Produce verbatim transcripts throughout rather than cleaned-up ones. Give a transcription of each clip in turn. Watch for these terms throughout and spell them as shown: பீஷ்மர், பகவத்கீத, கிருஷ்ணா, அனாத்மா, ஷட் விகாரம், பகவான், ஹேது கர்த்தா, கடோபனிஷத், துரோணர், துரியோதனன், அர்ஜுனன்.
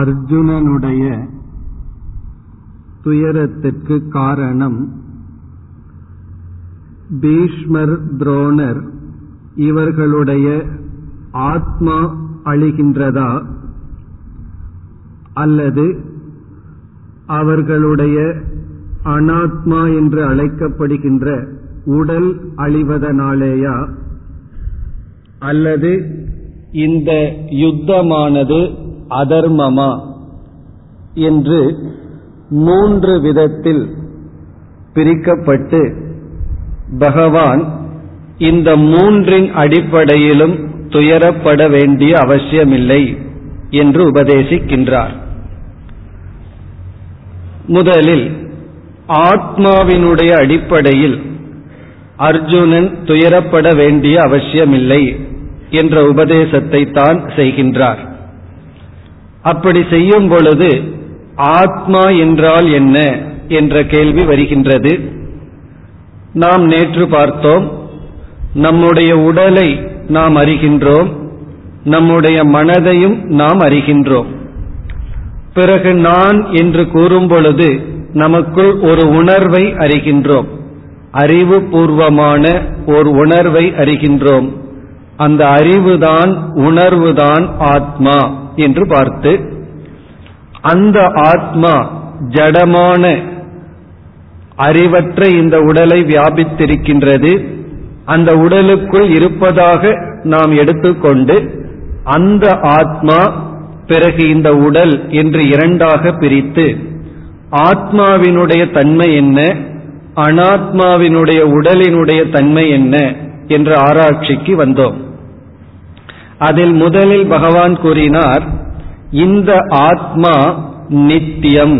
அர்ஜுனனுடைய துயரத்திற்கு காரணம் பீஷ்மர் துரோணர் இவர்களுடைய ஆத்மா அழிகின்றதா அல்லது அவர்களுடைய அனாத்மா என்று அழைக்கப்படுகின்ற உடல் அழிவதனாலேயா அல்லது இந்த யுத்தமானது அதர்மமா என்று மூன்று விதத்தில் பிரிக்கப்பட்டு பகவான் இந்த மூன்றின் அடிப்படையிலும் துயரப்பட வேண்டிய அவசியமில்லை என்று உபதேசிக்கின்றார். முதலில் ஆத்மாவினுடைய அடிப்படையில் அர்ஜுனன் துயரப்பட வேண்டிய அவசியமில்லை என்ற உபதேசத்தை தான் செய்கின்றார். அப்படி செய்யும் பொழுது ஆத்மா என்றால் என்ன என்ற கேள்வி வருகின்றது. நாம் நேற்று பார்த்தோம், நம்முடைய உடலை நாம் அறிகின்றோம், நம்முடைய மனதையும் நாம் அறிகின்றோம். பிறகு நான் என்று கூறும் பொழுது நமக்குள் ஒரு உணர்வை அறிகின்றோம், அறிவு பூர்வமான ஒரு உணர்வை அறிகின்றோம். அந்த அறிவுதான் உணர்வுதான் ஆத்மா என்று பார்த்து, அந்த ஆத்மா ஜடமான அறிவற்ற இந்த உடலை வியாபித்திருக்கின்றது. அந்த உடலுக்குள் இருப்பதாக நாம் எடுத்துக்கொண்டு அந்த ஆத்மா பிறகு இந்த உடல் என்று இரண்டாக பிரித்து, ஆத்மாவினுடைய தன்மை என்ன, அனாத்மாவினுடைய உடலினுடைய தன்மை என்ன என்ற ஆராய்ச்சிக்கு வந்தோம். அதில் முதலில் பகவான் கூறினார், இந்த ஆத்மா நித்தியம்,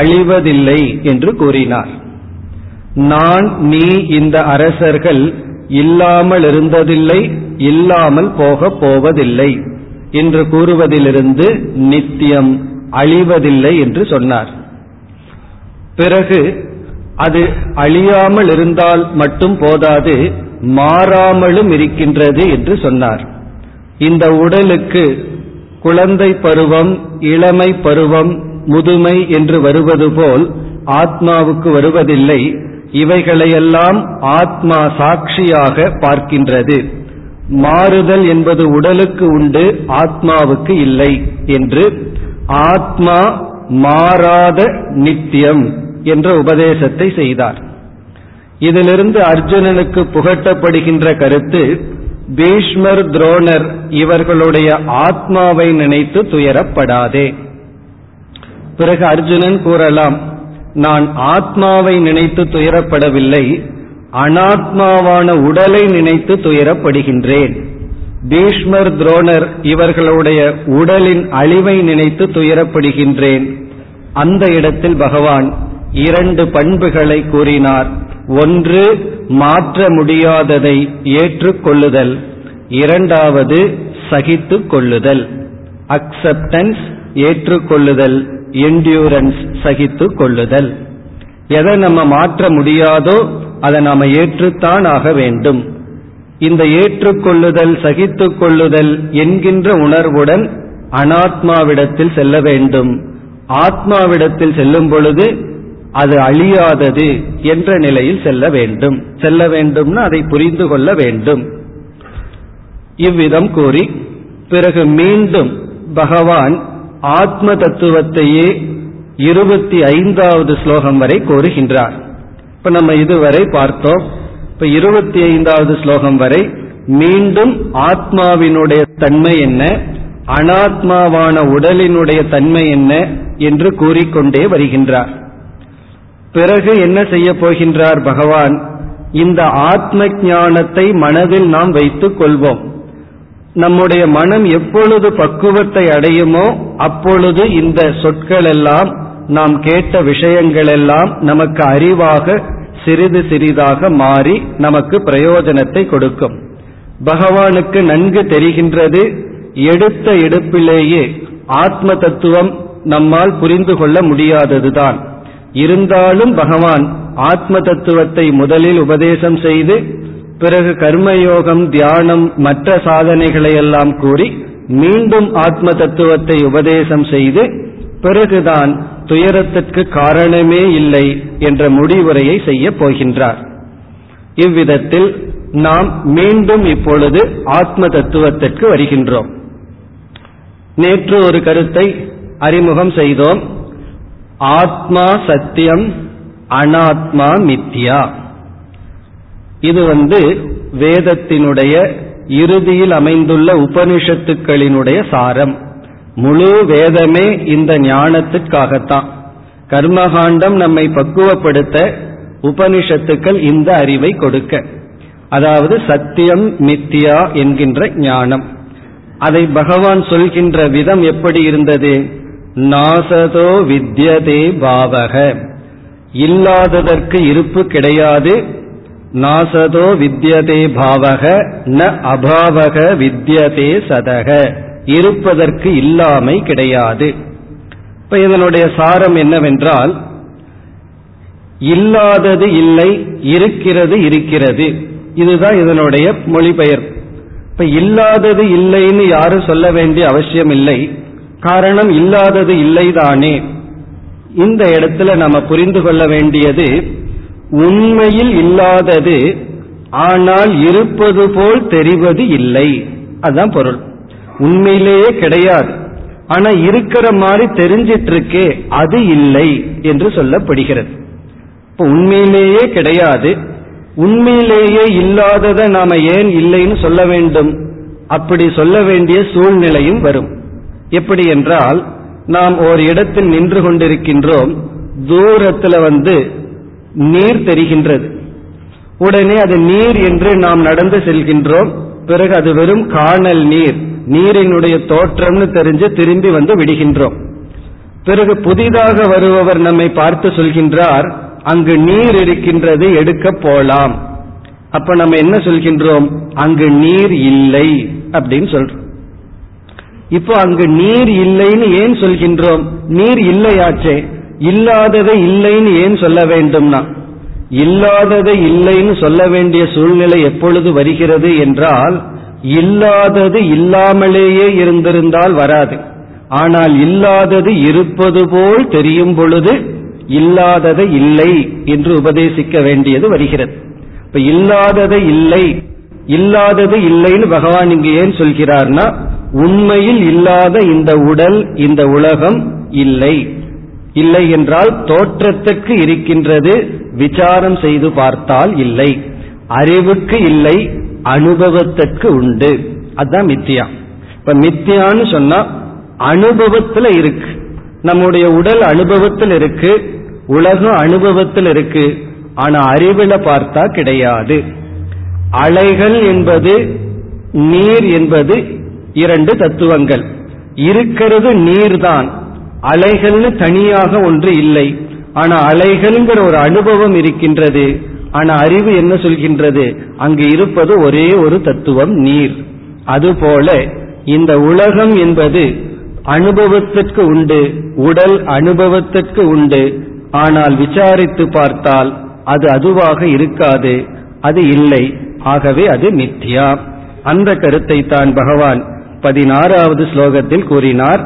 அழிவதில்லை என்று கூறினார். நான், நீ, இந்த அரசர்கள் இல்லாமல் இருந்ததில்லை, இல்லாமல் போக போவதில்லை என்று கூறுவதிலிருந்து நித்தியம், அழிவதில்லை என்று சொன்னார். பிறகு அது அழியாமல் இருந்தால் மட்டும் போதாது, மாறாமலும் இருக்கின்றது என்று சொன்னார். இந்த உடலுக்கு குழந்தை பருவம், இளமை பருவம், முதுமை என்று வருவது போல் ஆத்மாவுக்கு வருவதில்லை. இவைகளையெல்லாம் ஆத்மா சாட்சியாக பார்க்கின்றது. மாறுதல் என்பது உடலுக்கு உண்டு, ஆத்மாவுக்கு இல்லை என்று ஆத்மா மாறாத நித்தியம் என்ற உபதேசத்தை செய்தார். இதிலிருந்து அர்ஜுனனுக்கு புகட்டப்படுகின்ற கருத்து, பீஷ்மர் துரோணர் இவர்களுடைய ஆத்மாவை நினைத்து துயரப்படாதே. பிறகு அர்ஜுனன் கூறலாம், நான் ஆத்மாவை நினைத்து துயரப்படவில்லை, அனாத்மாவான உடலை நினைத்து துயரப்படுகின்றேன். பீஷ்மர் துரோணர் இவர்களுடைய உடலின் அழிவை நினைத்து துயரப்படுகின்றேன். அந்த இடத்தில் பகவான் இரண்டு பண்புகளை கூறினார். ஒன்று, மாற்ற முடியாததை ஏற்றுக்கொள்ளுதல். இரண்டாவது, சகித்து கொள்ளுதல், அக்செப்டன்ஸ், ஏற்றுக்கொள்ளுதல், என்டியூரன்ஸ், சகித்து கொள்ளுதல். எதை நம்ம மாற்ற முடியாதோ அதை நாம ஏற்றுத்தான் ஆக வேண்டும். இந்த ஏற்றுக்கொள்ளுதல், சகித்து கொள்ளுதல் என்கின்ற உணர்வுடன் அனாத்மாவிடத்தில் செல்ல வேண்டும். ஆத்மாவிடத்தில் செல்லும் பொழுது அது அழியாதது என்ற நிலையில் செல்ல வேண்டும். செல்ல வேண்டும்னா அதை புரிந்து கொள்ள வேண்டும். இவ்விதம் கூறி பிறகு மீண்டும் பகவான் ஆத்ம தத்துவத்தையே இருபத்தி ஐந்தாவது ஸ்லோகம் வரை கூறுகின்றார். இப்ப நம்ம இதுவரை பார்த்தோம். இப்ப இருபத்தி ஐந்தாவது ஸ்லோகம் வரை மீண்டும் ஆத்மாவினுடைய தன்மை என்ன, அனாத்மாவான உடலினுடைய தன்மை என்ன என்று கூறிக்கொண்டே வருகின்றார். பிறகு என்ன செய்ய போகின்றார் பகவான், இந்த ஆத்ம ஞானத்தை மனதில் நாம் வைத்துக் கொள்வோம். நம்முடைய மனம் எப்பொழுது பக்குவத்தை அடையுமோ அப்பொழுது இந்த சொற்களெல்லாம், நாம் கேட்ட விஷயங்களெல்லாம் நமக்கு அறிவாக சிறிது சிறிதாக மாறி நமக்கு பிரயோஜனத்தை கொடுக்கும். பகவானுக்கு நன்கு தெரிகின்றது, எடுத்த எடுப்பிலேயே ஆத்ம தத்துவம் நம்மால் புரிந்து கொள்ள முடியாததுதான். இருந்தாலும் பகவான் ஆத்ம தத்துவத்தை முதலில் உபதேசம் செய்து பிறகு கர்மயோகம், தியானம், மற்ற சாதனைகளை எல்லாம் கூறி மீண்டும் ஆத்ம தத்துவத்தை உபதேசம் செய்து பிறகுதான் துயரத்திற்கு காரணமே இல்லை என்ற முடிவுரையை செய்ய போகின்றார். இவ்விதத்தில் நாம் மீண்டும் இப்பொழுது ஆத்ம தத்துவத்திற்கு வருகின்றோம். நேற்று ஒரு கருத்தை அறிமுகம் செய்தோம். ஆத்மா சத்தியம், அனாத்மா மித்யா. இது வந்து வேதத்தினுடைய இறுதியில் அமைந்துள்ள உபனிஷத்துக்களினுடைய சாரம். முழு வேதமே இந்த ஞானத்திற்காகத்தான். கர்மகாண்டம் நம்மை பக்குவப்படுத்த, உபனிஷத்துக்கள் இந்த அறிவை கொடுக்க. அதாவது சத்தியம் மித்தியா என்கின்ற ஞானம். அதை பகவான் சொல்கின்ற விதம் எப்படி இருந்தது? நாசதோ வித்யதே பாவக, இல்லாததற்கு இருப்பு கிடையாது. நாசதோ வித்யதே பாவக ந அபாவக வித்யதே சதக, இருப்பதற்கு இல்லாமை கிடையாது. இப்ப இதனுடைய சாரம் என்னவென்றால், இல்லாதது இல்லை, இருக்கிறது இருக்கிறது. இதுதான் இதனுடைய மொழிபெயர்ப்பு. இப்ப இல்லாதது இல்லைன்னு யாரும் சொல்ல வேண்டிய அவசியம் இல்லை. காரணம் இல்லாதது இல்லைதானே. இந்த இடத்துல நம்ம புரிந்து கொள்ள வேண்டியது, உண்மையில் இல்லாதது ஆனால் இருப்பது போல் தெரிவது இல்லை, அதுதான் பொருள். உண்மையிலேயே கிடையாது, ஆனா இருக்கிற மாதிரி தெரிஞ்சிட்டு இருக்கே, அது இல்லை என்று சொல்லப்படுகிறது. இப்போ உண்மையிலேயே கிடையாது, உண்மையிலேயே இல்லாததை நாம ஏன் இல்லைன்னு சொல்ல வேண்டும்? அப்படி சொல்ல வேண்டிய சூழ்நிலையும் வரும். எப்படி என்றால், நாம் ஒரு இடத்தில் நின்று கொண்டிருக்கின்றோம். தூரத்துல வந்து நீர் தெரிகின்றது. உடனே அது நீர் என்று நாம் நடந்து செல்கின்றோம். பிறகு அது வெறும் காணல் நீர், நீரினுடைய தோற்றம்னு தெரிஞ்சு திரும்பி வந்து விடுகின்றோம். பிறகு புதிதாக வருபவர் நம்மை பார்த்து சொல்கின்றார், அங்கு நீர் இருக்கின்றது, எடுக்க போலாம். அப்ப நம்ம என்ன சொல்கின்றோம்? அங்கு நீர் இல்லை அப்படின்னு சொல்றோம். இப்போ அங்கு நீர் இல்லைன்னு ஏன் சொல்கின்றோம்? நீர் இல்லையாச்சே, இல்லாததை இல்லைன்னு ஏன் சொல்ல வேண்டும்னா, இல்லாததை இல்லைன்னு சொல்ல வேண்டிய சூழ்நிலை எப்பொழுது வருகிறது என்றால், இல்லாதது இல்லாமலேயே இருந்திருந்தால் வராது. ஆனால் இல்லாதது இருப்பது போல் தெரியும் பொழுது இல்லாததை இல்லை என்று உபதேசிக்க வேண்டியது வருகிறது. இப்ப இல்லாததை இல்லை, இல்லாதது இல்லைன்னு பகவான் இங்கு ஏன் சொல்கிறார்னா, உண்மையில் இல்லாத இந்த உடல், இந்த உலகம் இல்லை. இல்லை என்றால் தோற்றத்துக்கு இருக்கின்றது, விசாரம் செய்து பார்த்தால் இல்லை. அறிவுக்கு இல்லை, அனுபவத்திற்கு உண்டு, அதுதான் மித்தியா. இப்ப மித்தியான்னு சொன்னா அனுபவத்துல இருக்கு. நம்முடைய உடல் அனுபவத்தில் இருக்கு, உலகம் அனுபவத்தில் இருக்கு, ஆனா அறிவுல பார்த்தா கிடையாது. அலைகள் என்பது, நீர் என்பது இரண்டு தத்துவங்கள். இருக்கிறது நீர் தான், அலைகள்னு தனியாக ஒன்று இல்லை. ஆனா அலைகள்ங்கிற ஒரு அனுபவம் இருக்கின்றது. ஆனா அறிவு என்ன சொல்கின்றது? அங்கு இருப்பது ஒரே ஒரு தத்துவம், நீர். அதுபோல இந்த உலகம் என்பது அனுபவத்திற்கு உண்டு, உடல் அனுபவத்திற்கு உண்டு, ஆனால் விசாரித்து பார்த்தால் அது அதுவாக இருக்காது, அது இல்லை. ஆகவே அது மித்யா. அந்த கருத்தை தான் பகவான் பதினாறாவது ஸ்லோகத்தில் கூறினார்.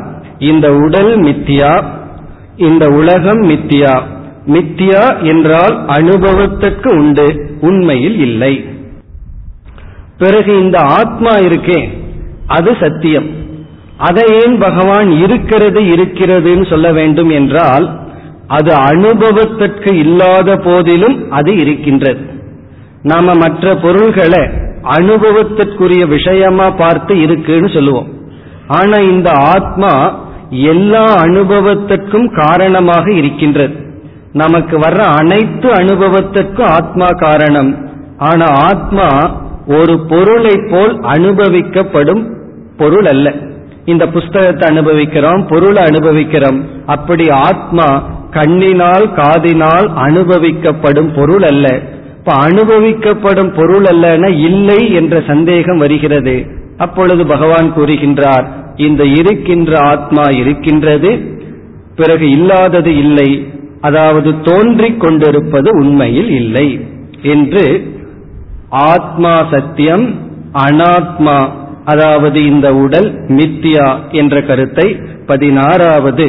இந்த உடல் மித்தியா, இந்த உலகம் மித்தியா. மித்தியா என்றால் அனுபவத்துக்கு உண்டு, உண்மையில் இல்லை. பிறகு இந்த ஆத்மா இருக்கே, அது சத்தியம். அதை ஏன் பகவான் இருக்கிறது இருக்கிறதுன்னு சொல்ல வேண்டும் என்றால், அது அனுபவத்திற்கு இல்லாத போதிலும் அது இருக்கின்றது. நாம மற்ற பொருள்களை அனுபவத்திற்குரிய விஷயமா பார்த்து இருக்குன்னு சொல்லுவோம். ஆனா இந்த ஆத்மா எல்லா அனுபவத்திற்கும் காரணமாக இருக்கின்றது. நமக்கு வர்ற அனைத்து அனுபவத்திற்கும் ஆத்மா காரணம். ஆனா ஆத்மா ஒரு பொருளை போல் அனுபவிக்கப்படும் பொருள் அல்ல. இந்த புஸ்தகத்தை அனுபவிக்கிறோம், பொருளை அனுபவிக்கிறோம். அப்படி ஆத்மா கண்ணினால் காதினால் அனுபவிக்கப்படும் பொருள் அல்ல. இப்ப அனுபவிக்கப்படும் பொருள் அல்லன இல்லை என்ற சந்தேகம் வருகிறது. அப்பொழுது பகவான் கூறுகின்றார், இந்த இருக்கின்ற ஆத்மா இருக்கின்றது, பிறகு இல்லாதது இல்லை, அதாவது தோன்றிக் கொண்டிருப்பது உண்மையில் இல்லை என்று. ஆத்மா சத்தியம், அனாத்மா அதாவது இந்த உடல் மித்யா என்ற கருத்தை பதினாறாவது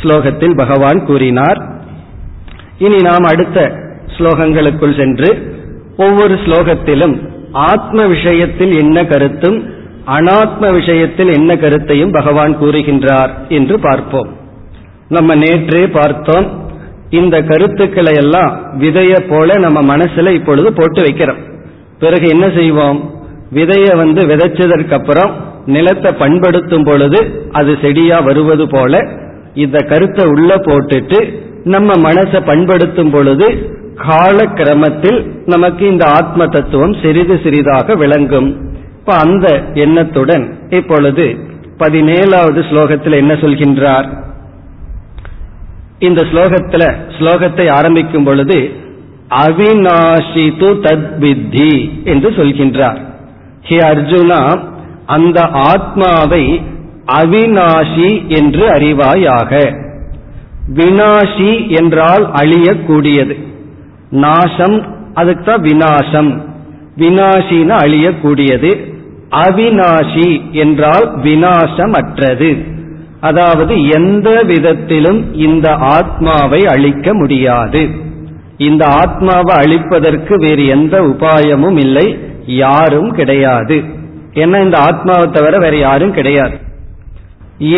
ஸ்லோகத்தில் பகவான் கூறினார். இனி நாம் அடுத்த ஸ்லோகங்களுக்குள் சென்று ஒவ்வொரு ஸ்லோகத்திலும் ஆத்ம விஷயத்தில் என்ன கருத்தும் அனாத்ம விஷயத்தில் என்ன கருத்தையும் பகவான் கூறுகின்றார் என்று பார்ப்போம். நம்ம நேற்றே பார்த்தோம், இந்த கருத்துக்களை எல்லாம் விதைய போல நம்ம மனசுல இப்பொழுது போட்டு வைக்கிறோம். பிறகு என்ன செய்வோம்? விதைய வந்து விதைச்சதற்கு அப்புறம் நிலத்தை பண்படுத்தும் பொழுது அது செடியா வருவது போல இந்த கருத்தை உள்ள போட்டுட்டு நம்ம மனசை பண்படுத்தும் பொழுது கால கிரமத்தில் நமக்கு இந்த ஆத்ம தத்துவம் சிறிது சிறிதாக விளங்கும். இப்ப அந்த எண்ணத்துடன் இப்பொழுது பதினேழாவது ஸ்லோகத்தில் என்ன சொல்கின்றார்? இந்த ஸ்லோகத்துல ஸ்லோகத்தை ஆரம்பிக்கும் பொழுது அவிநாஷிது தத்வித்தி என்று சொல்கின்றார். ஹே அர்ஜுனா, அந்த ஆத்மாவை அவிநாஷி என்று அறிவாயாக. விநாஷி என்றால் அழியக்கூடியது, நாசம் அதுக்குத்தான் விநாசம், விநாஷின்னு அழியக்கூடியது. அவிநாஷி என்றால் விநாசம் அற்றது, அதாவது எந்த விதத்திலும் இந்த ஆத்மாவை அழிக்க முடியாது. இந்த ஆத்மாவை அழிப்பதற்கு வேறு எந்த உபாயமும் இல்லை, யாரும் கிடையாது. ஏன்னா இந்த ஆத்மாவை தவிர வேற யாரும் கிடையாது.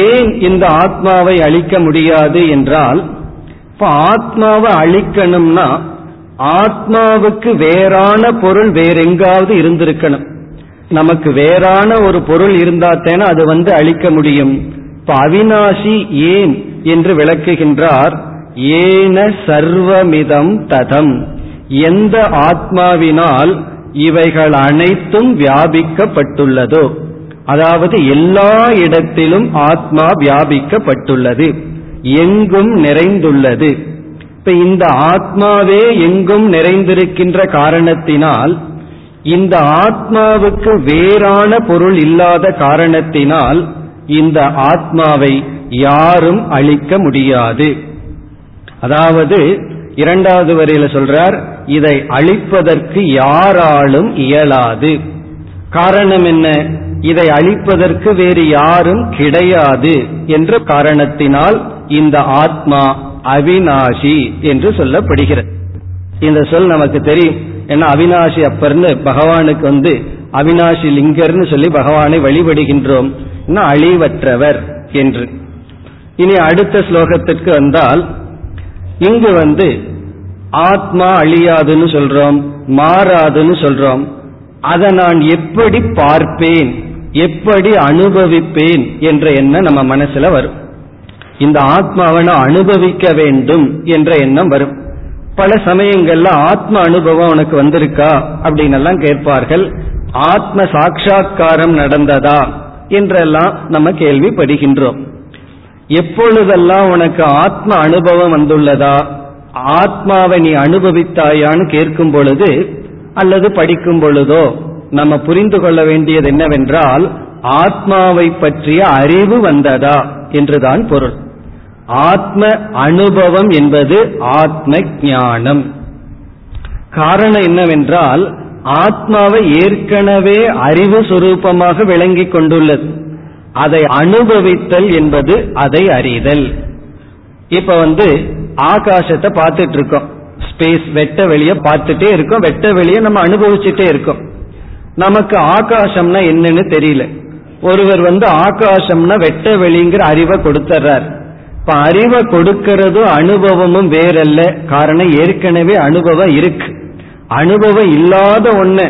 ஏன் இந்த ஆத்மாவை அழிக்க முடியாது என்றால், இப்ப ஆத்மாவை அழிக்கணும்னா ஆத்மாவுக்கு வேறான பொருள் வேறெங்காவது இருந்திருக்கணும். நமக்கு வேறான ஒரு பொருள் இருந்தாத்தேனா அது வந்து அழிக்க முடியும். இப்ப அவிநாசி ஏன் என்று விளக்குகின்றார். ஏன சர்வமிதம் ததம், எந்த ஆத்மாவினால் இவைகள் அனைத்தும் வியாபிக்கப்பட்டுள்ளதோ, அதாவது எல்லா இடத்திலும் ஆத்மா வியாபிக்கப்பட்டுள்ளது, எங்கும் நிறைந்துள்ளது. இப்ப இந்த ஆத்மாவே எங்கும் நிறைந்திருக்கின்ற காரணத்தினால், இந்த ஆத்மாவுக்கு வேறான பொருள் இல்லாத காரணத்தினால் இந்த ஆத்மாவை யாரும் அழிக்க முடியாது. அதாவது இரண்டாவது வரையில சொல்றார், இதை அழிப்பதற்கு யாராலும் இயலாது. காரணம் என்ன? இதை அழிப்பதற்கு வேறு யாரும் கிடையாது என்ற காரணத்தினால் இந்த ஆத்மா அவிநாசி என்று சொல்லப்படுகிறது. இந்த சொல் நமக்கு தெரியும். ஏன்னா அவிநாசி அப்பர்னு பகவானுக்கு வந்து அவிநாசி லிங்கர்னு சொல்லி பகவானை வழிபடுகின்றோம். அழிவற்றவர் என்று. இனி அடுத்த ஸ்லோகத்திற்கு வந்தால், இங்கு வந்து ஆத்மா அழியாதுன்னு சொல்றோம், மாறாதுன்னு சொல்றோம். அதை நான் எப்படி பார்ப்பேன், எப்படி அனுபவிப்பேன் என்ற எண்ணம் நம்ம மனசுல வரும். இந்த ஆத்மாவை நான் அனுபவிக்க வேண்டும் என்ற எண்ணம் வரும். பல சமயங்கள்ல ஆத்ம அனுபவம் உனக்கு வந்திருக்கா அப்படின்னு எல்லாம் கேட்பார்கள். ஆத்ம சாட்சா்காரம் நடந்ததா என்றெல்லாம் நம்ம கேள்விப்படுகின்றோம். எப்பொழுதெல்லாம் உனக்கு ஆத்ம அனுபவம் வந்துள்ளதா, ஆத்மாவை நீ அனுபவித்தாயான்னு கேட்கும் பொழுது அல்லது படிக்கும் பொழுதோ நம்ம புரிந்து கொள்ள வேண்டியது என்னவென்றால், ஆத்மாவை பற்றிய அறிவு வந்ததா என்றுதான் பொருள். ஆத்ம அனுபவம் என்பது ஆத்ம ஞானம். காரணம் என்னவென்றால், ஆத்மாவை ஏற்கனவே அறிவு சுரூபமாக விளங்கி கொண்டுள்ளது. அதை அனுபவித்தல் என்பது அதை அறிதல். இப்ப வந்து ஆகாசத்தை பார்த்துட்டு இருக்கோம், ஸ்பேஸ், வெட்ட வெளிய பார்த்துட்டே இருக்கோம், வெட்ட வெளிய நம்ம அனுபவிச்சுட்டே இருக்கோம். நமக்கு ஆகாசம்னா என்னன்னு தெரியல. ஒருவர் வந்து ஆகாசம்னா வெட்ட வெளிங்கிற அறிவை கொடுத்துறார். இப்ப அறிவை கொடுக்கறதும் அனுபவமும் வேறல்ல. காரணம், ஏற்கனவே அனுபவம் இருக்கு. அனுபவம் இல்லாத ஒன்ன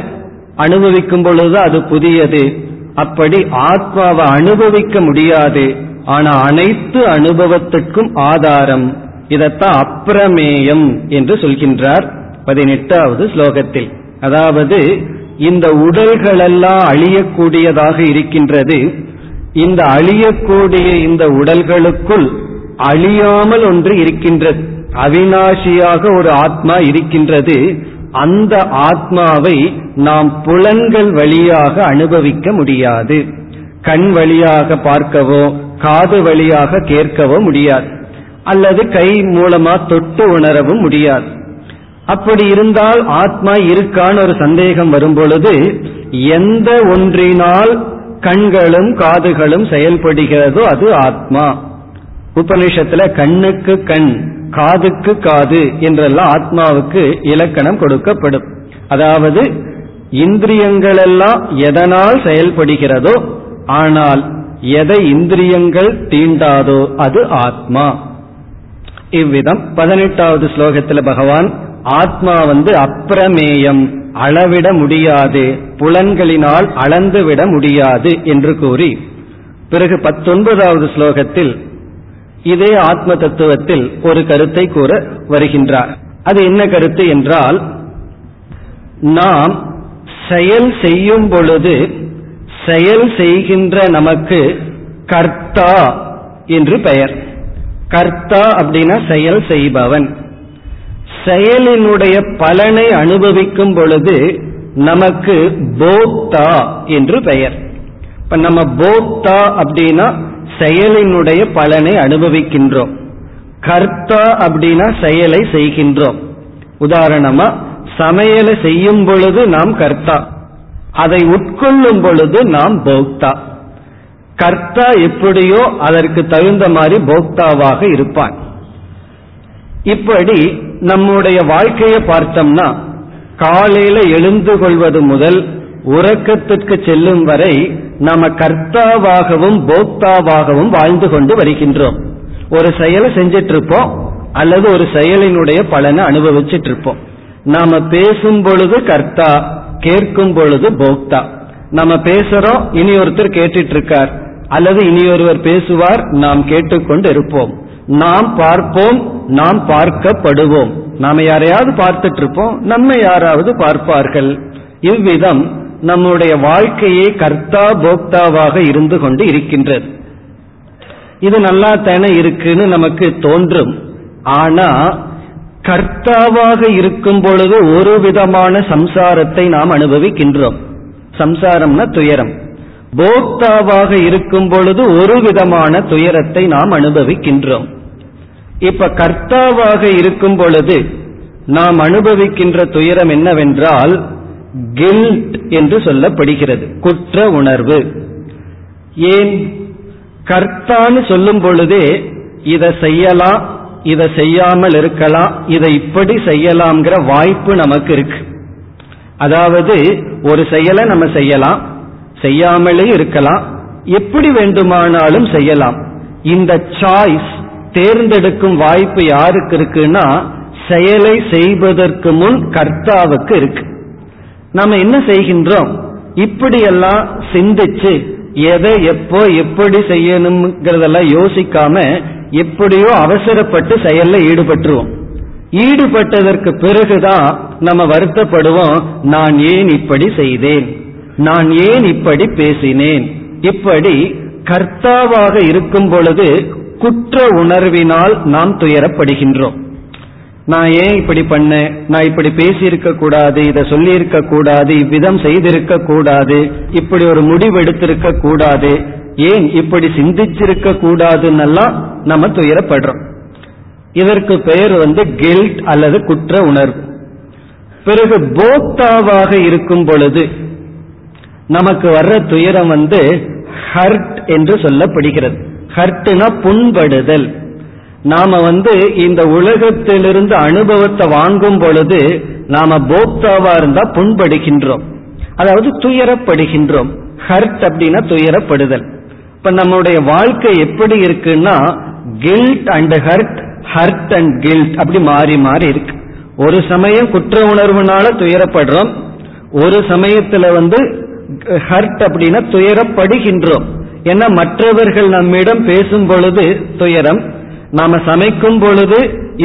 அனுபவிக்கும் பொழுது அது புதியது. அப்படி ஆத்மாவை அனுபவிக்க முடியாது. ஆனா அனைத்து அனுபவத்திற்கும் ஆதாரம். இதத்தான் அப்பிரமேயம் என்று சொல்கின்றார் பதினெட்டாவது ஸ்லோகத்தில். அதாவது இந்த உடல்களெல்லாம் அழியக்கூடியதாக இருக்கின்றது. இந்த அழியக்கூடிய இந்த உடல்களுக்குள் அழியாமல் ஒன்று இருக்கின்றது, அவிநாசியாக ஒரு ஆத்மா இருக்கின்றது. அந்த ஆத்மாவை நாம் புலன்கள் வழியாக அனுபவிக்க முடியாது. கண் வழியாக பார்க்கவோ காது வழியாக கேட்கவோ முடியாது, அல்லது கை மூலமா தொட்டு உணரவும் முடியாது. அப்படி இருந்தால் ஆத்மா இருக்கான்னு ஒரு சந்தேகம் வரும் பொழுது, எந்த ஒன்றினால் கண்களும் காதுகளும் செயல்படுகிறதோ அது ஆத்மா. உபநிஷத்துல கண்ணுக்கு கண், காதுக்கு காது என்றெல்லாம் ஆத்மாவுக்கு இலக்கணம் கொடுக்கப்படும். அதாவது இந்திரியங்கள் எல்லாம் எதனால் செயல்படுகிறதோ, ஆனால் எதை இந்திரியங்கள் தீண்டாதோ அது ஆத்மா. இவ்விதம் பதினெட்டாவது ஸ்லோகத்தில் பகவான் ஆத்மா வந்து அப்பிரமேயம், அளவிட முடியாது, புலன்களினால் அளந்துவிட முடியாது என்று கூறி, பிறகு பத்தொன்பதாவது ஸ்லோகத்தில் இதே ஆத்ம தத்துவத்தில் ஒரு கருத்தை கூற வருகின்றார். அது என்ன கருத்து என்றால், நாம் செயல் செய்யும் பொழுது செயல் செய்கின்ற நமக்கு கர்த்தா என்று பெயர். கர்த்தா அப்படின்னா செயல் செய்பவன். செயலினுடைய பலனை அனுபவிக்கும் பொழுது நமக்கு போக்தா என்று பெயர். இப்ப நம்ம போக்தா அப்படின்னா செயலினுடைய பலனை அனுபவிக்கின்றோம். கர்த்தா அப்படின்னா செயலை செய்கின்றோம். உதாரணமா சமையலை செய்யும் பொழுது நாம் கர்த்தா, அதை உட்கொள்ளும் பொழுது நாம் போக்தா. கர்த்தா எப்படியோ அதற்கு தகுந்த மாதிரி போக்தாவாக இருப்பான். இப்படி நம்முடைய வாழ்க்கையை பார்த்தோம்னா, காலையில எழுந்து கொள்வது முதல் உறக்கத்திற்கு செல்லும் வரை நாம கர்த்தாவாகவும் போக்தாவாகவும் வாழ்ந்து கொண்டு வருகின்றோம். ஒரு செயலை செஞ்சிட்டு இருப்போம், அல்லது ஒரு செயலினுடைய பலனை அனுபவிச்சுட்டு இருப்போம். நாம பேசும் பொழுது கர்த்தா, கேட்கும் பொழுது போக்தா. நம்ம பேசுறோம், இனி ஒருத்தர் கேட்டுட்டு இருக்கார், அல்லது இனி ஒருவர் பேசுவார், நாம் கேட்டுக்கொண்டு இருப்போம். நாம் பார்ப்போம், நாம் பார்க்கப்படுவோம். நாம யாரையாவது பார்த்துட்டு இருப்போம், நம்ம யாராவது பார்ப்பார்கள். இவ்விதம் நம்முடைய வாழ்க்கையே கர்த்தா போக்தாவாக இருந்து கொண்டு இருக்கின்றது. இது நல்லா தானே இருக்குன்னு நமக்கு தோன்றும். ஆனா கர்த்தாவாக இருக்கும் பொழுது ஒரு விதமான சம்சாரத்தை நாம் அனுபவிக்கின்றோம். சம்சாரம்னா துயரம். போக்தாவாக இருக்கும் பொழுது ஒரு விதமான துயரத்தை நாம் அனுபவிக்கின்றோம். இப்ப கர்த்தாவாக இருக்கும் பொழுது நாம் அனுபவிக்கின்ற துயரம் என்னவென்றால் கில்ட் என்று சொல்லப்படுகிறது, குற்ற உணர்வு. ஏன் கர்த்தான்னு சொல்லும் பொழுதே இதை செய்யலாம், இதை செய்யாமல் இருக்கலாம், இதை இப்படி செய்யலாம்ங்கிற வாய்ப்பு நமக்கு இருக்கு. அதாவது ஒரு செயலை நம்ம செய்யலாம், செய்யாமலே இருக்கலாம், எப்படி வேண்டுமானாலும் செய்யலாம். இந்த சாய்ஸ், தேர்ந்தெடுக்கும் வாய்ப்பு யாருக்கு இருக்குன்னா செயலை செய்வதற்கு முன் கர்த்தாவுக்கு இருக்கு. நம்ம என்ன செய்கின்றோம், இப்படியெல்லாம் சிந்திச்சு எதை எப்போ எப்படி செய்யணுங்கிறதெல்லாம் யோசிக்காம எப்படியோ அவசரப்பட்டு செயல்ல ஈடுபட்டுருவோம். ஈடுபட்டதற்கு பிறகுதான் நம்ம வருத்தப்படுவோம், நான் ஏன் இப்படி செய்தேன், நான் ஏன் இப்படி பேசினேன். இப்படி கர்த்தாவாக இருக்கும் பொழுது குற்ற உணர்வினால் நாம் துயரப்படுகின்றோம். நான் ஏன் இப்படி பண்ணேன், நான் இப்படி பேசியிருக்க கூடாது, இதை சொல்லியிருக்க கூடாது, இவ்விதம் செய்திருக்க கூடாது, இப்படி ஒரு முடிவெடுத்திருக்க கூடாது, ஏன் இப்படி சிந்திச்சிருக்க கூடாதுன்னெல்லாம் நம்ம துயரப்படுறோம். இதற்கு பெயர் வந்து கில்ட் அல்லது குற்ற உணர்வு. பிறகு போக்தாவாக இருக்கும் பொழுது நமக்கு வர்ற துயரம் வந்து ஹர்ட் என்று சொல்லப்படுகிறது. ஹர்ட்னா புண்படுதல். நாம வந்து இந்த உலகத்திலிருந்து அனுபவத்தை வாங்கும் பொழுது நாம போக்தாவா இருந்தா புண்படுகின்றோம், அதாவது துயரப்படுகின்றோம். ஹர்ட் அப்படின்னா துயரப்படுதல். இப்ப நம்முடைய வாழ்க்கை எப்படி இருக்குன்னா guilt and hurt, hurt and guilt அப்படி மாறி மாறி இருக்கு. ஒரு சமயம் குற்ற உணர்வுனால துயரப்படுறோம், ஒரு சமயத்துல வந்து ஹர்ட் அப்படின்னா துயரப்படுகின்றோம். ஏன்னா மற்றவர்கள் நம்மிடம் பேசும் பொழுது துயரம், நாம சமைக்கும் பொழுது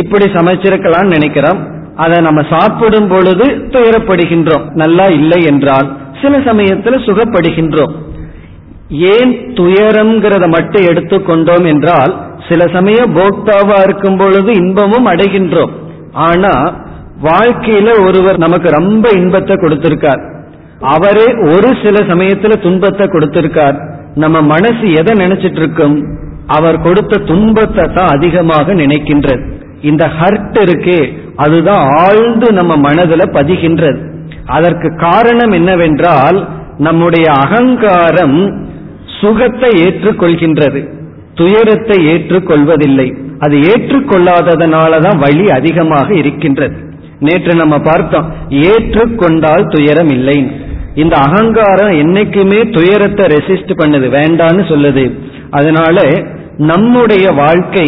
இப்படி சமைச்சிருக்கலாம்னு நினைக்கிறோம், அதை நம்ம சாப்பிடும் பொழுது துயரப்படுகின்றோம். நல்லா இல்லை என்றால் சில சமயத்துல சுகப்படுகின்றோம். ஏன் துயரம்ங்கிறத மட்டும் எடுத்துக்கொண்டோம் என்றால், சில சமயம் போக்தாவா இருக்கும் பொழுது இன்பமும் அடைகின்றோம். ஆனா வாழ்க்கையில ஒருவர் நமக்கு ரொம்ப இன்பத்தை கொடுத்திருக்கார், அவரே ஒரு சில சமயத்துல துன்பத்தை கொடுத்திருக்கார். நம்ம மனசு எதை நினைச்சிட்டு இருக்கும், அவர் கொடுத்த துன்பத்தை தான் அதிகமாக நினைக்கின்றது. இந்த ஹர்ட் இருக்கே அதுதான் ஆழ்ந்து நம்ம மனதுல பதிகின்றது. அதற்கு காரணம் என்னவென்றால் நம்முடைய அகங்காரம் சுகத்தை ஏற்றுக்கொள்கின்றது, துயரத்தை ஏற்றுக்கொள்வதில்லை. அது ஏற்றுக்கொள்ளாததனாலதான் வலி அதிகமாக இருக்கின்றது. நேற்று நம்ம பார்த்தோம், ஏற்றுக்கொண்டால் துயரம் இல்லை. இந்த அகங்காரம் என்னைக்குமே துயரத்தை ரெசிஸ்ட் பண்ணுது, வேண்டான்னு சொல்லுது. அதனால நம்முடைய வாழ்க்கை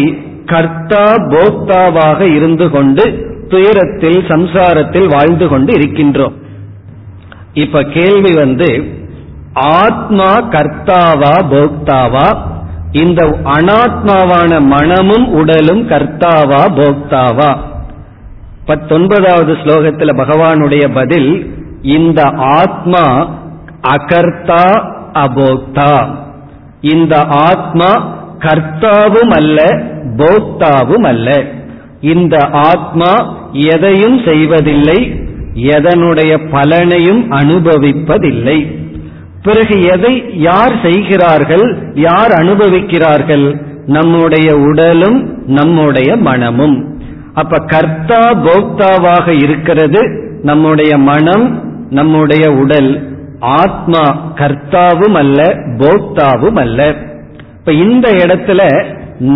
கர்த்தா போக்தாவாக இருந்து கொண்டு துயரத்தில் சம்சாரத்தில் வாழ்ந்து கொண்டு இருக்கின்றோம். இப்ப கேள்வி வந்து, ஆத்மா கர்த்தாவா போக்தாவா? இந்த அனாத்மாவான மனமும் உடலும் கர்த்தாவா போக்தாவா? பத்தொன்பதாவது ஸ்லோகத்தில் பகவானுடைய பதில், இந்த ஆத்மா அகர்த்தா அபோக்தா. இந்த ஆத்மா கர்த்தாவும் அல்ல போக்தாவும் அல்ல. இந்த ஆத்மா எதையும் செய்வதில்லை, எதனுடைய பலனையும் அனுபவிப்பதில்லை. பிறகு எதை யார் செய்கிறார்கள், யார் அனுபவிக்கிறார்கள்? நம்முடைய உடலும் நம்முடைய மனமும். அப்ப கர்த்தா போக்தாவாக இருக்கிறது நம்முடைய மனம், நம்முடைய உடல். ஆத்மா கர்த்தாவும் அல்ல போக்தாவும் அல்ல. இப்ப இந்த இடத்துல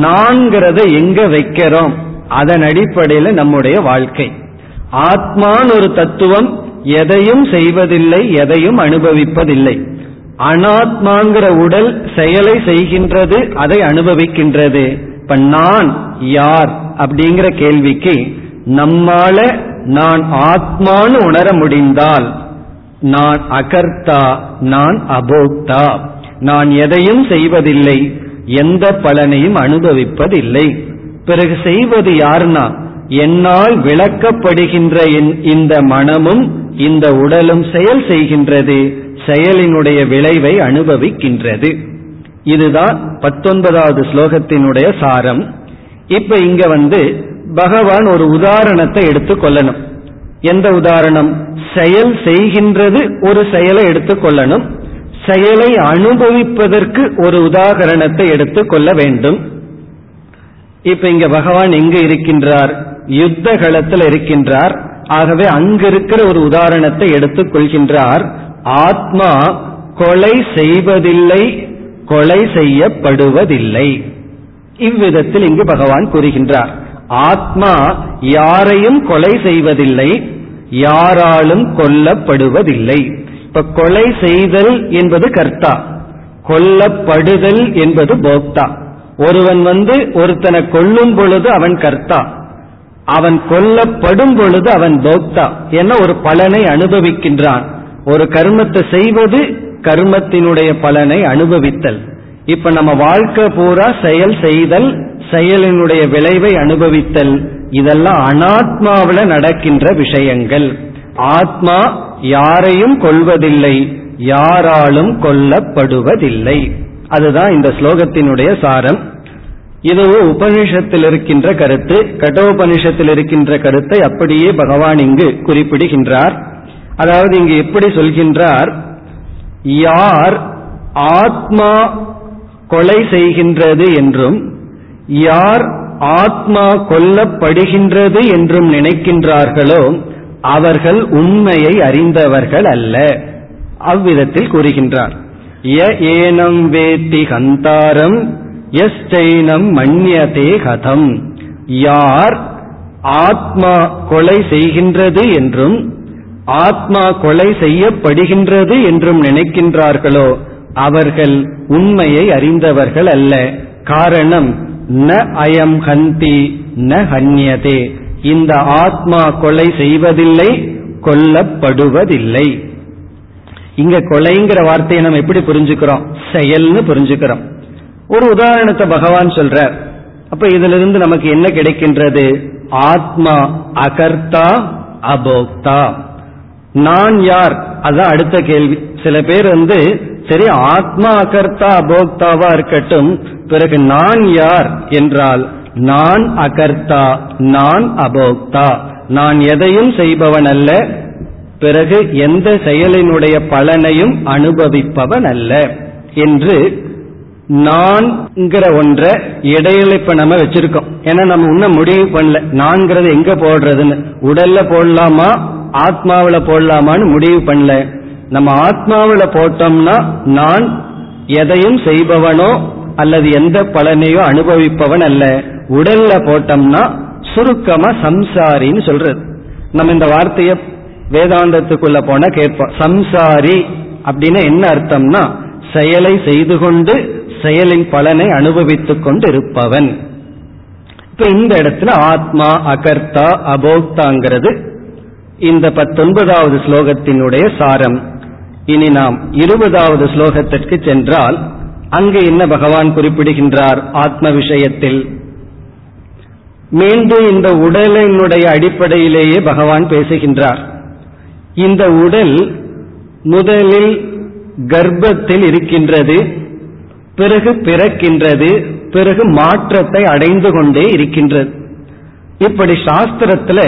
நான்கிறத எங்க வைக்கிறோம், அதன் அடிப்படையில் நம்முடைய வாழ்க்கை. ஆத்மான் ஒரு தத்துவம் எதையும் செய்வதில்லை, எதையும் அனுபவிப்பதில்லை. அனாத்மாங்கிற உடல் செயலை செய்கின்றது, அதை அனுபவிக்கின்றது. இப்ப நான் யார் அப்படிங்கிற கேள்விக்கு, நம்மால நான் ஆத்மான்னு உணர முடிந்தால் நான் அகர்த்தா, நான் அபோக்தா. நான் எதையும் செய்வதில்லை, எந்த பலனையும் அனுபவிப்பதில்லை. பிறகு செய்வது யார்னா, என்னால் விளக்கப்படுகின்ற இந்த மனமும் இந்த உடலும் செயல் செய்கின்றது, செயலினுடைய விளைவை அனுபவிக்கின்றது. இதுதான் பத்தொன்பதாவது ஸ்லோகத்தினுடைய சாரம். இப்ப இங்க வந்து பகவான் ஒரு உதாரணத்தை எடுத்துக்கொள்ளணும். எந்த உதாரணம்? செயல் செய்கின்றது ஒரு செயலை எடுத்துக்கொள்ளணும். செயலை அனுபவிப்பதற்கு ஒரு உதாரணத்தை எடுத்துக்கொள்ள வேண்டும். இப்ப இங்க பகவான் எங்க இருக்கின்றார்? யுத்த களத்தில் இருக்கின்றார். ஆகவே அங்கிருக்கிற ஒரு உதாரணத்தை எடுத்துக் கொள்கின்றார். ஆத்மா கொலை செய்வதில்லை, கொலை செய்யப்படுவதில்லை. இவ்விதத்தில் இங்கு பகவான் கூறுகின்றார், ஆத்மா யாரையும் கொலை செய்வதில்லை, யாராலும் கொல்லப்படுவதில்லை. இப்ப கொலை செய்தல் என்பது கர்த்தா, கொல்லப்படுதல் என்பது போக்தா. ஒருவன் வந்து ஒருத்தனை கொல்லும் பொழுது அவன் கர்த்தா, அவன் கொல்லப்படும் பொழுது அவன் போக்தா. என ஒரு பலனை அனுபவிக்கின்றான். ஒரு கர்மத்தை செய்வது கர்மத்தினுடைய பலனை அனுபவித்தல். இப்ப நம்ம வாழ்க்கை பூரா செயல் செய்தல், செயலினுடைய விளைவை அனுபவித்தல், இதெல்லாம் அனாத்மாவில் நடக்கின்ற விஷயங்கள். ஆத்மா யாரையும் கொல்வதில்லை, யாராலும் கொல்லப்படுவதில்லை. அதுதான் இந்த ஸ்லோகத்தினுடைய சாரம். இதுவும் உபனிஷத்தில் இருக்கின்ற கருத்து, கடோபனிஷத்தில் இருக்கின்ற கருத்தை அப்படியே பகவான் இங்கு குறிப்பிடுகின்றார். அதாவது இங்கு எப்படி சொல்கின்றார், யார் ஆத்மா கொலை செய்கின்றது என்றும் யார் ஆத்மா கொல்லப்படுகின்றது என்றும் நினைக்கின்றார்களோ அவர்கள் உண்மையை அறிந்தவர்கள் அல்ல. அவ்விதத்தில் கூறுகின்றார், ய ஏனம் வேத்தி ஹந்தாரம் யஸ்சைனம் மன்யதே ஹதம். யார் ஆத்மா கொலை செய்கின்றது என்றும் ஆத்மா கொலை செய்யப்படுகின்றது என்றும் நினைக்கின்றார்களோ அவர்கள் உண்மையை அறிந்தவர்கள் அல்ல. காரணம், ந அயம் ஹந்தி ந ஹன்யதே. இந்த ஆத்மா கொலை செய்வதில்லை, கொல்லப்படுவதில்லை. இங்க கொலைங்கிற வார்த்தையை நம்ம எப்படி புரிஞ்சுக்கிறோம்? செயல்னு புரிஞ்சுக்கிறோம். ஒரு உதாரணத்தை பகவான் சொல்றார். அப்ப இதுல இருந்து நமக்கு என்ன கிடைக்கின்றது? ஆத்மா அகர்த்தா அபோக்தா. நான் யார்? அதான் அடுத்த கேள்வி. சில பேர் வந்து சரி, ஆத்மா அகர்த்தா அபோக்தாவா இருக்கட்டும், பிறகு நான் யார் என்றால் நான் அகர்த்தா, நான் அபோக்தா. நான் எதையும் செய்பவன் அல்ல, பிறகு எந்த செயலினுடைய பலனையும் அனுபவிப்பவன் அல்ல என்று நான்கிற ஒன்ற இடையில இப்ப நம்ம வச்சிருக்கோம். ஏன்னா நம்ம இன்னும் முடிவு பண்ணல, நான்கிறது எங்க போடுறதுன்னு. உடல்ல போடலாமா ஆத்மாவில போடலாமான்னு முடிவு பண்ணல. நம்ம ஆத்மாவில போட்டோம்னா நான் எதையும் செய்பவனோ அல்லது எந்த பலனையோ அனுபவிப்பவன் அல்ல. உடல்ல போட்டோம்னா சுருக்கமா சம்சாரின்னு சொல்றது. நம்ம இந்த வார்த்தைய வேதாந்தத்துக்குள்ள போனா கேட்போம். சம்சாரி அப்படின்னு என்ன அர்த்தம்னா செயலை செய்து கொண்டு செயலின் பலனை அனுபவித்துக் கொண்டு இருப்பவன். இப்ப இந்த இடத்துல ஆத்மா அகர்த்தா அபோக்தாங்கிறது இந்த பத்தொன்பதாவது ஸ்லோகத்தினுடைய சாரம். இனி நாம் இருபதாவது ஸ்லோகத்திற்கு சென்றால் அங்கு என்ன பகவான் குறிப்பிடுகின்றார் ஆத்ம விஷயத்தில்? மீண்டும் இந்த உடலினுடைய அடிப்படையிலேயே பகவான் பேசுகின்றார். இந்த உடல் முதலில் கர்ப்பத்தில் இருக்கின்றது, பிறகு பிறக்கின்றது, பிறகு மாற்றத்தை அடைந்து கொண்டே இருக்கின்றது. இப்படி சாஸ்திரத்துல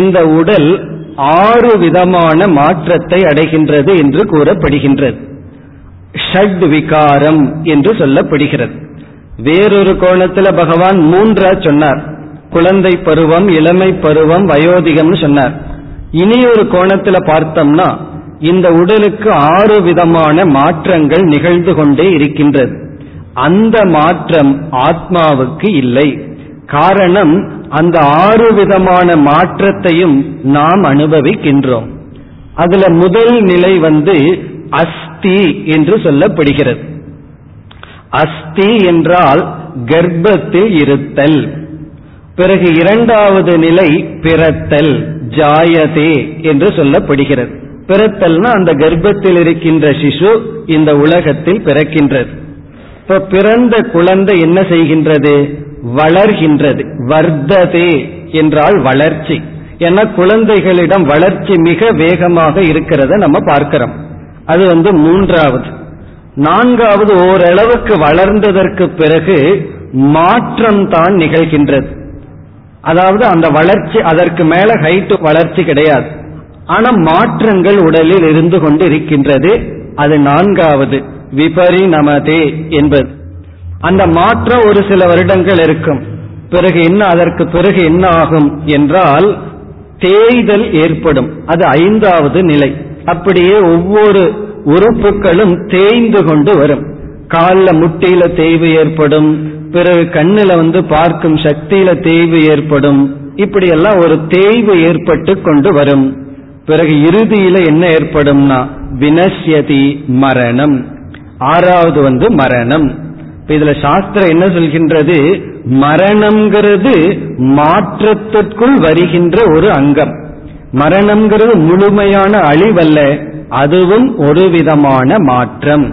இந்த உடல் ஆறு விதமான மாற்றத்தை அடைகின்றது என்று கூறப்படுகின்றது. ஷட் விகாரம் என்று சொல்லப்படுகிறது. வேறொரு கோணத்துல பகவான் மூன்றா சொன்னார். குழந்தை பருவம், இளமை பருவம், வயோதிகம்னு சொன்னார். இனி ஒரு கோணத்துல பார்த்தோம்னா இந்த உடலுக்கு ஆறு விதமான மாற்றங்கள் நிகழ்ந்து கொண்டே இருக்கின்றது. அந்த மாற்றம் ஆத்மாவுக்கு இல்லை. காரணம், அந்த ஆறு விதமான மாற்றத்தையும் நாம் அனுபவிக்கின்றோம். அதுல முதல் நிலை வந்து அஸ்தி என்று சொல்லப்படுகிறது. அஸ்தி என்றால் கர்ப்பத்தில் இருத்தல். பிறகு இரண்டாவது நிலை பிறத்தல், ஜாயதே என்று சொல்லப்படுகிறது. பிறத்தல்னா அந்த கர்ப்பத்தில் இருக்கின்ற சிசு இந்த உலகத்தில் பிறக்கின்றது. இப்ப பிறந்த குழந்தை என்ன செய்கின்றது? வளர்கின்றது. வர்த்ததே என்றால் வளர்ச்சி. ஏன்னா குழந்தைகளிடம் வளர்ச்சி மிக வேகமாக இருக்கிறத நம்ம பார்க்கிறோம். அது வந்து மூன்றாவது. நான்காவது, ஓரளவுக்கு வளர்ந்ததற்கு பிறகு மாற்றம் தான் நிகழ்கின்றது. அதாவது அந்த வளர்ச்சி, அதற்கு மேல ஹைட் வளர்ச்சி கிடையாது, ஆனா மாற்றங்கள் உடலில் இருந்து கொண்டு இருக்கின்றது. அது நான்காவது விபரிணமதே என்பது. அந்த மாற்றம் ஒரு சில வருடங்கள் இருக்கும். பிறகு என்ன, அதற்கு பிறகு என்ன ஆகும் என்றால் தேய்தல் ஏற்படும். அது ஐந்தாவது நிலை. அப்படியே ஒவ்வொரு உறுப்புகளும் தேய்ந்து கொண்டு வரும். காலில் முட்டியில தேய்வு ஏற்படும், பிறகு கண்ணுல வந்து பார்க்கும் சக்தியில தேய்வு ஏற்படும். இப்படியெல்லாம் ஒரு தேய்வு ஏற்பட்டு கொண்டு வரும். பிறகு இறுதியில என்ன ஏற்படும்னா வினஷ்யதி, மரணம். ஆறாவது வந்து மரணம். இதுல சாஸ்திரம் என்ன சொல்கின்றது? மரணம்ங்கிறது மாற்றத்திற்குள் வருகின்ற ஒரு அங்கம். மரணம்ங்கிறது முழுமையான அழிவல்ல, அதுவும் ஒரு விதமான மாற்றம்.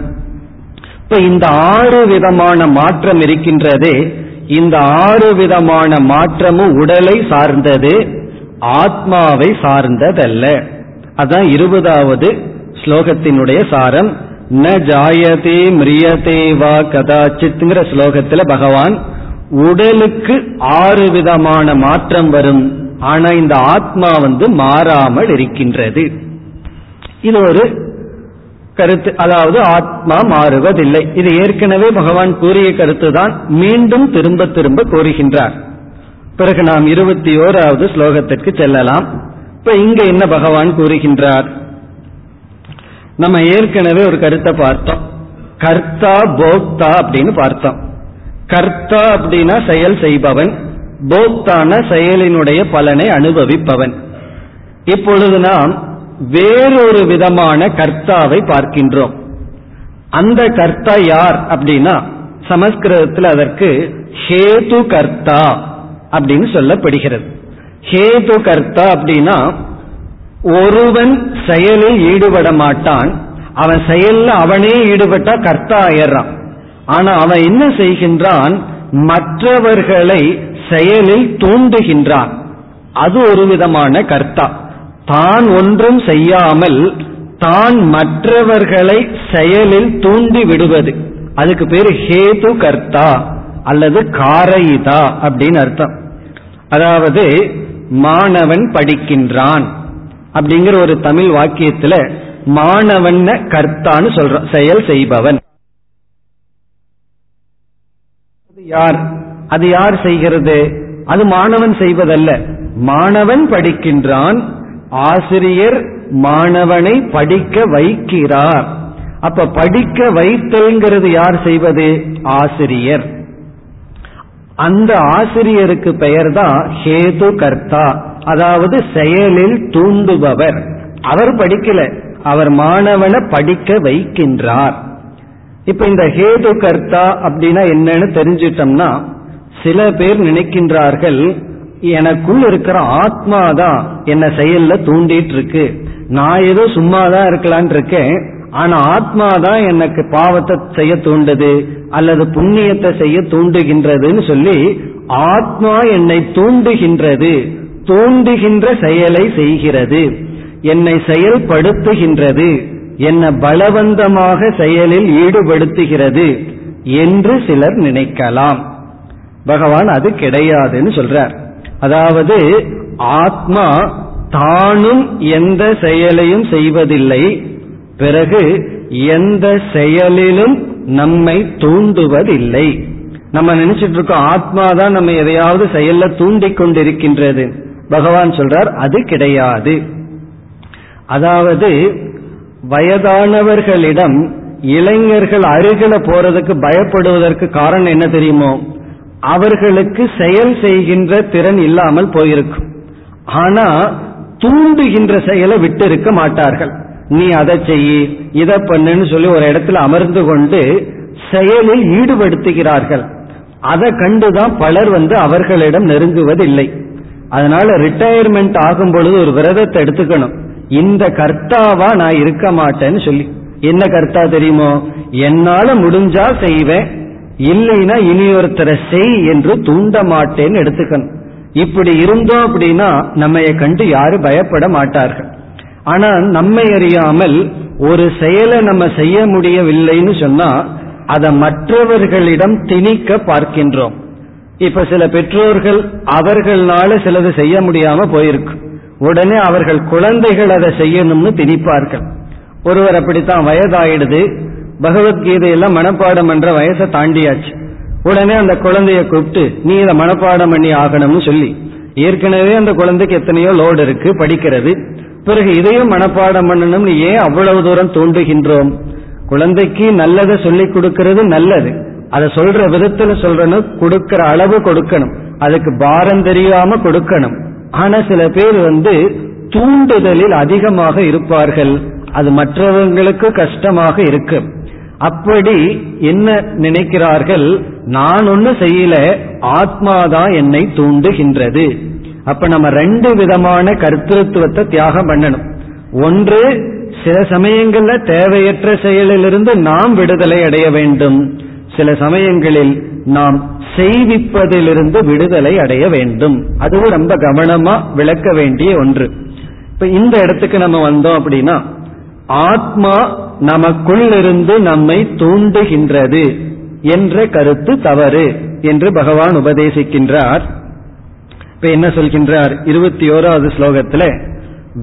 இப்ப இந்த ஆறு விதமான மாற்றம் இருக்கின்றதே, இந்த ஆறு விதமான மாற்றமும் உடலை சார்ந்தது, ஆத்மாவை சார்ந்ததல்ல. அதான் இருபதாவது ஸ்லோகத்தினுடைய சாரம். ந ஜாயதே மிரியதே வா கதாச்சித்ங்கிற ஸ்லோகத்துல பகவான் உடலுக்கு ஆறு விதமான மாற்றம் வரும், ஆனா இந்த ஆத்மா வந்து மாறாமல் இருக்கின்றது. இது ஒரு கருத்து. அதாவது ஆத்மா மாறுவதில்லை. இது ஏற்கனவே பகவான் கூறிய கருத்து தான், மீண்டும் திரும்ப திரும்ப கூறுகின்றார். பிறகு நாம் இருபத்தி ஓராவது ஸ்லோகத்திற்கு செல்லலாம். இப்ப இங்க என்ன பகவான் கூறுகின்றார்? நம்ம ஏற்கனவே ஒரு கருத்தை பார்த்தோம். கர்த்தா போக்தா அப்படின்னு பார்த்தோம். கர்த்தா அப்படின்னா செயல் செய்பவன், போக்தான செயலினுடைய பலனை அனுபவிப்பவன். இப்பொழுது நாம் வேறொரு விதமான கர்த்தாவை பார்க்கின்றோம். அந்த கர்த்தா யார் அப்படின்னா சமஸ்கிருதத்தில் அதற்கு ஹேது கர்த்தா அப்படின்னு சொல்லப்படுகிறது. ஹேது கர்த்தா அப்படின்னா ஒருவன் செயலில் ஈடுபட மாட்டான், அவன் செயல்ல அவனே ஈடுபட்டா கர்த்தா ஆயிடுறான். ஆனா அவன் என்ன செய்கின்றான்? மற்றவர்களை செயலில் தூண்டுகின்றான். அது ஒரு விதமான கர்த்தா. தான் ஒன்றும் செய்யாமல் தான் மற்றவர்களை செயலில் தூண்டி விடுவது, அதுக்கு பேரு ஹேது கர்த்தா அல்லது காரயிதா அப்படின்னு அர்த்தம். அதாவது மாணவன் படிக்கின்றான் அப்படிங்கிற ஒரு தமிழ் வாக்கியத்துல மாணவன் கர்த்தான்னு சொல்றான், செயல் செய்பவன். யார் அது? யார் செய்கிறது? அது மாணவன் செய்வதல்ல. மாணவன் படிக்கின்றான், ஆசிரியர் மாணவனை படிக்க வைக்கிறார். அப்ப படிக்க வைத்தல்ங்கிறது யார் செய்வது? ஆசிரியர். அந்த ஆசிரியருக்கு பெயர் தான் ஹேது கர்த்தா, அதாவது செயலில் தூண்டுபவர். அவர் படிக்கல, அவர் மாணவனை படிக்க வைக்கின்றார். இப்ப இந்த ஹேது கர்த்தா அப்படின்னா என்னன்னு தெரிஞ்சிட்டோம்னா, சில பேர் நினைக்கின்றார்கள் எனக்குள் இருக்கிற ஆத்மாதான் என்ன செயல்ல தூண்டிட்டு இருக்கு, நான் ஏதோ சும்மாதான் இருக்கலான் இருக்கேன், ஆனா ஆத்மாதான் எனக்கு பாவத்தை செய்ய தூண்டுது அல்லது புண்ணியத்தை செய்ய தூண்டுகின்றதுன்னு சொல்லி, ஆத்மா என்னை தூண்டுகின்றது, தூண்டுகின்ற செயலை செய்கிறது, என்னை செயல்படுத்துகின்றது, என்னை பலவந்தமாக செயலில் ஈடுபடுத்துகிறது என்று சிலர் நினைக்கலாம். பகவான் அது கிடையாதுன்னு சொல்றார். அதாவது ஆத்மா தானும் எந்த செயலையும் செய்வதில்லை, பிறகு எந்த செயலிலும் நம்மை தூண்டுவதில்லை. நம்ம நினைச்சிட்டு இருக்கோம் ஆத்மா தான் நம்ம எதையாவது செயல்ல தூண்டிக் கொண்டிருக்கின்றது. பகவான் சொல்றார் அது கிடையாது. அதாவது வயதானவர்களிடம் இளைஞர்கள் அருகில போறதுக்கு பயப்படுவதற்கு காரணம் என்ன தெரியுமோ, அவர்களுக்கு செயல் செய்கின்ற திறன் இல்லாமல் போயிருக்கும், ஆனா தூண்டுகின்ற செயலை விட்டு இருக்க மாட்டார்கள். நீ அதை செய்யி இதை பண்ணுன்னு சொல்லி ஒரு இடத்துல அமர்ந்து கொண்டு செயலில் ஈடுபடுத்துகிறார்கள். அதை கண்டுதான் பலர் வந்து அவர்களிடம் நெருங்குவதில்லை. அதனால ரிட்டையர்மெண்ட் ஆகும் பொழுது ஒரு விரதத்தை எடுத்துக்கணும், இந்த கர்த்தாவா நான் இருக்க மாட்டேன்னு சொல்லி. என்ன கர்த்தா தெரியுமோ, என்னால முடிஞ்சா செய்வேன், இல்லைன்னா இனி ஒருத்தரை செய் என்று தூண்ட மாட்டேன்னு எடுத்துக்கணும். இப்படி இருந்தோம் அப்படின்னா நம்மைய கண்டு யாரும் பயப்பட மாட்டார்கள். ஆனா நம்மை அறியாமல் ஒரு செயலை நம்ம செய்ய முடியவில்லைன்னு சொன்னா அதை மற்றவர்களிடம் திணிக்க பார்க்கின்றோம். இப்ப சில பெற்றோர்கள் அவர்களால சிலது செய்ய முடியாம போயிருக்கு, உடனே அவர்கள் குழந்தைகள் அதை செய்யணும்னு திணிப்பார்கள். ஒருவர் அப்படித்தான் வயதாயிடுது, பகவத்கீதையெல்லாம் மனப்பாடம் என்ற வயசை தாண்டியாச்சு, உடனே அந்த குழந்தைய கூப்பிட்டு நீ இதை மனப்பாடம் பண்ணி ஆகணும்னு சொல்லி, ஏற்கனவே அந்த குழந்தைக்கு எத்தனையோ லோடு இருக்கு படிக்கிறது, பிறகு இதையும் மனப்பாடம் பண்ணணும்னு ஏன் அவ்வளவு தூரம் தூண்டுகின்றோம்? குழந்தைக்கு நல்லதை சொல்லி கொடுக்கறது நல்லது, அதை சொல்ற விதத்துல சொல்றணும், கொடுக்கற அளவு கொடுக்கணும், அதுக்கு பாரம் தெரியாம கொடுக்கணும். ஆனா சில பேர் வந்து தூண்டுதலில் அதிகமாக இருப்பார்கள், அது மற்றவங்களுக்கு கஷ்டமாக இருக்கு. அப்படி என்ன நினைக்கிறார்கள், நான் ஒன்னு செய்யல, ஆத்மாதான் என்னை தூண்டுகின்றது. அப்ப நம்ம ரெண்டு விதமான கர்த்தத்துவத்தை தியாகம் பண்ணணும். ஒன்று, சில சமயங்கள்ல தேவையற்ற செயலிலிருந்து நாம் விடுதலை அடைய வேண்டும், சில சமயங்களில் நாம் செய்விப்பதிலிருந்து விடுதலை அடைய வேண்டும். அதுவும் ரொம்ப கவனமா விளக்க வேண்டிய ஒன்று. இப்ப இந்த இடத்துக்கு நம்ம வந்தோம் அப்படின்னா, ஆத்மா நமக்குள் இருந்து நம்மை தூண்டுகின்றது என்ற கருத்து தவறு என்று பகவான் உபதேசிக்கின்றார். இப்ப என்ன சொல்கின்றார்? இருபத்தி ஓராவது ஸ்லோகத்துல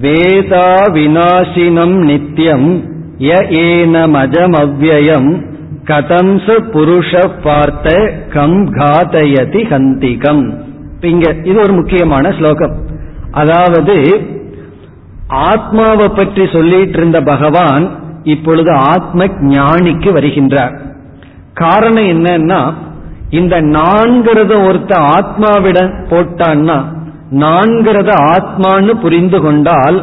வேதா விநாசினம் நித்தியம் ய ஏனம் அஜம் அவ்யயம் கதம் ச புருஷ பார்த்த கம் காதயதி ஹந்திகம். இங்க இது ஒரு முக்கியமான ஸ்லோகம். அதாவது ஆத்மாவை பற்றி சொல்லிட்டு இருந்த பகவான் இப்பொழுது ஆத்ம ஞானிக்கு வருகின்றார். காரணம் என்னன்னா, இந்த நான்கிறத ஒருத்த ஆத்மாவிட போட்டான்னா, நான்கிறத ஆத்மான்னு புரிந்து கொண்டால்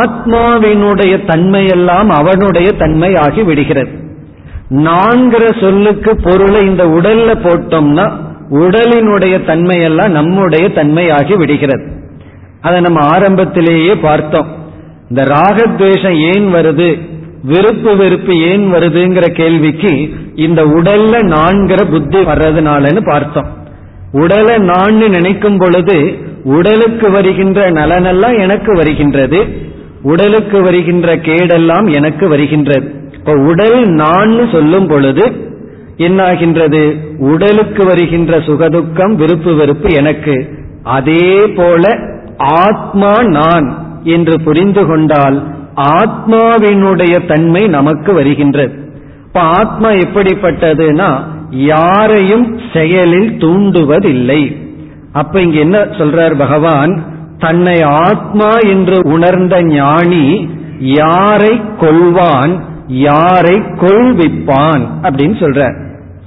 ஆத்மாவினுடைய தன்மையெல்லாம் அவனுடைய தன்மை ஆகி விடுகிறது. நான்கிற சொல்லுக்கு பொருளை இந்த உடல்ல போட்டோம்னா உடலினுடைய தன்மையெல்லாம் நம்முடைய தன்மை ஆகி விடுகிறது. அதை நம்ம ஆரம்பத்திலேயே பார்த்தோம். இந்த ராகத்வேஷம் ஏன் வருது, விருப்பு வெறுப்பு ஏன் வருதுங்கிற கேள்விக்கு இந்த உடல்ல நான்கிற புத்தி வர்றதுனாலன்னு பார்த்தோம். உடலை நான் நினைக்கும் பொழுது உடலுக்கு வருகின்ற நலனெல்லாம் எனக்கு வருகின்றது, உடலுக்கு வருகின்ற கேடெல்லாம் எனக்கு வருகின்றது. இப்போ உடல் நான் சொல்லும் பொழுது என்னாகின்றது, உடலுக்கு வருகின்ற சுகதுக்கம் விருப்பு வெறுப்பு எனக்கு. அதே போல ஆத்மா நான் என்று புரிந்து கொண்டால் ஆத்மாவினுடைய தன்மை நமக்கு வருகின்றது. இப்ப ஆத்மா எப்படிப்பட்டதுன்னா, யாரையும் செயலில் தூண்டுவதில்லை. அப்ப இங்க என்ன சொல்றார் பகவான், தன்னை ஆத்மா என்று உணர்ந்த ஞானி யாரை கொல்வான், யாரை கொள்விப்பான் அப்படின்னு சொல்ற.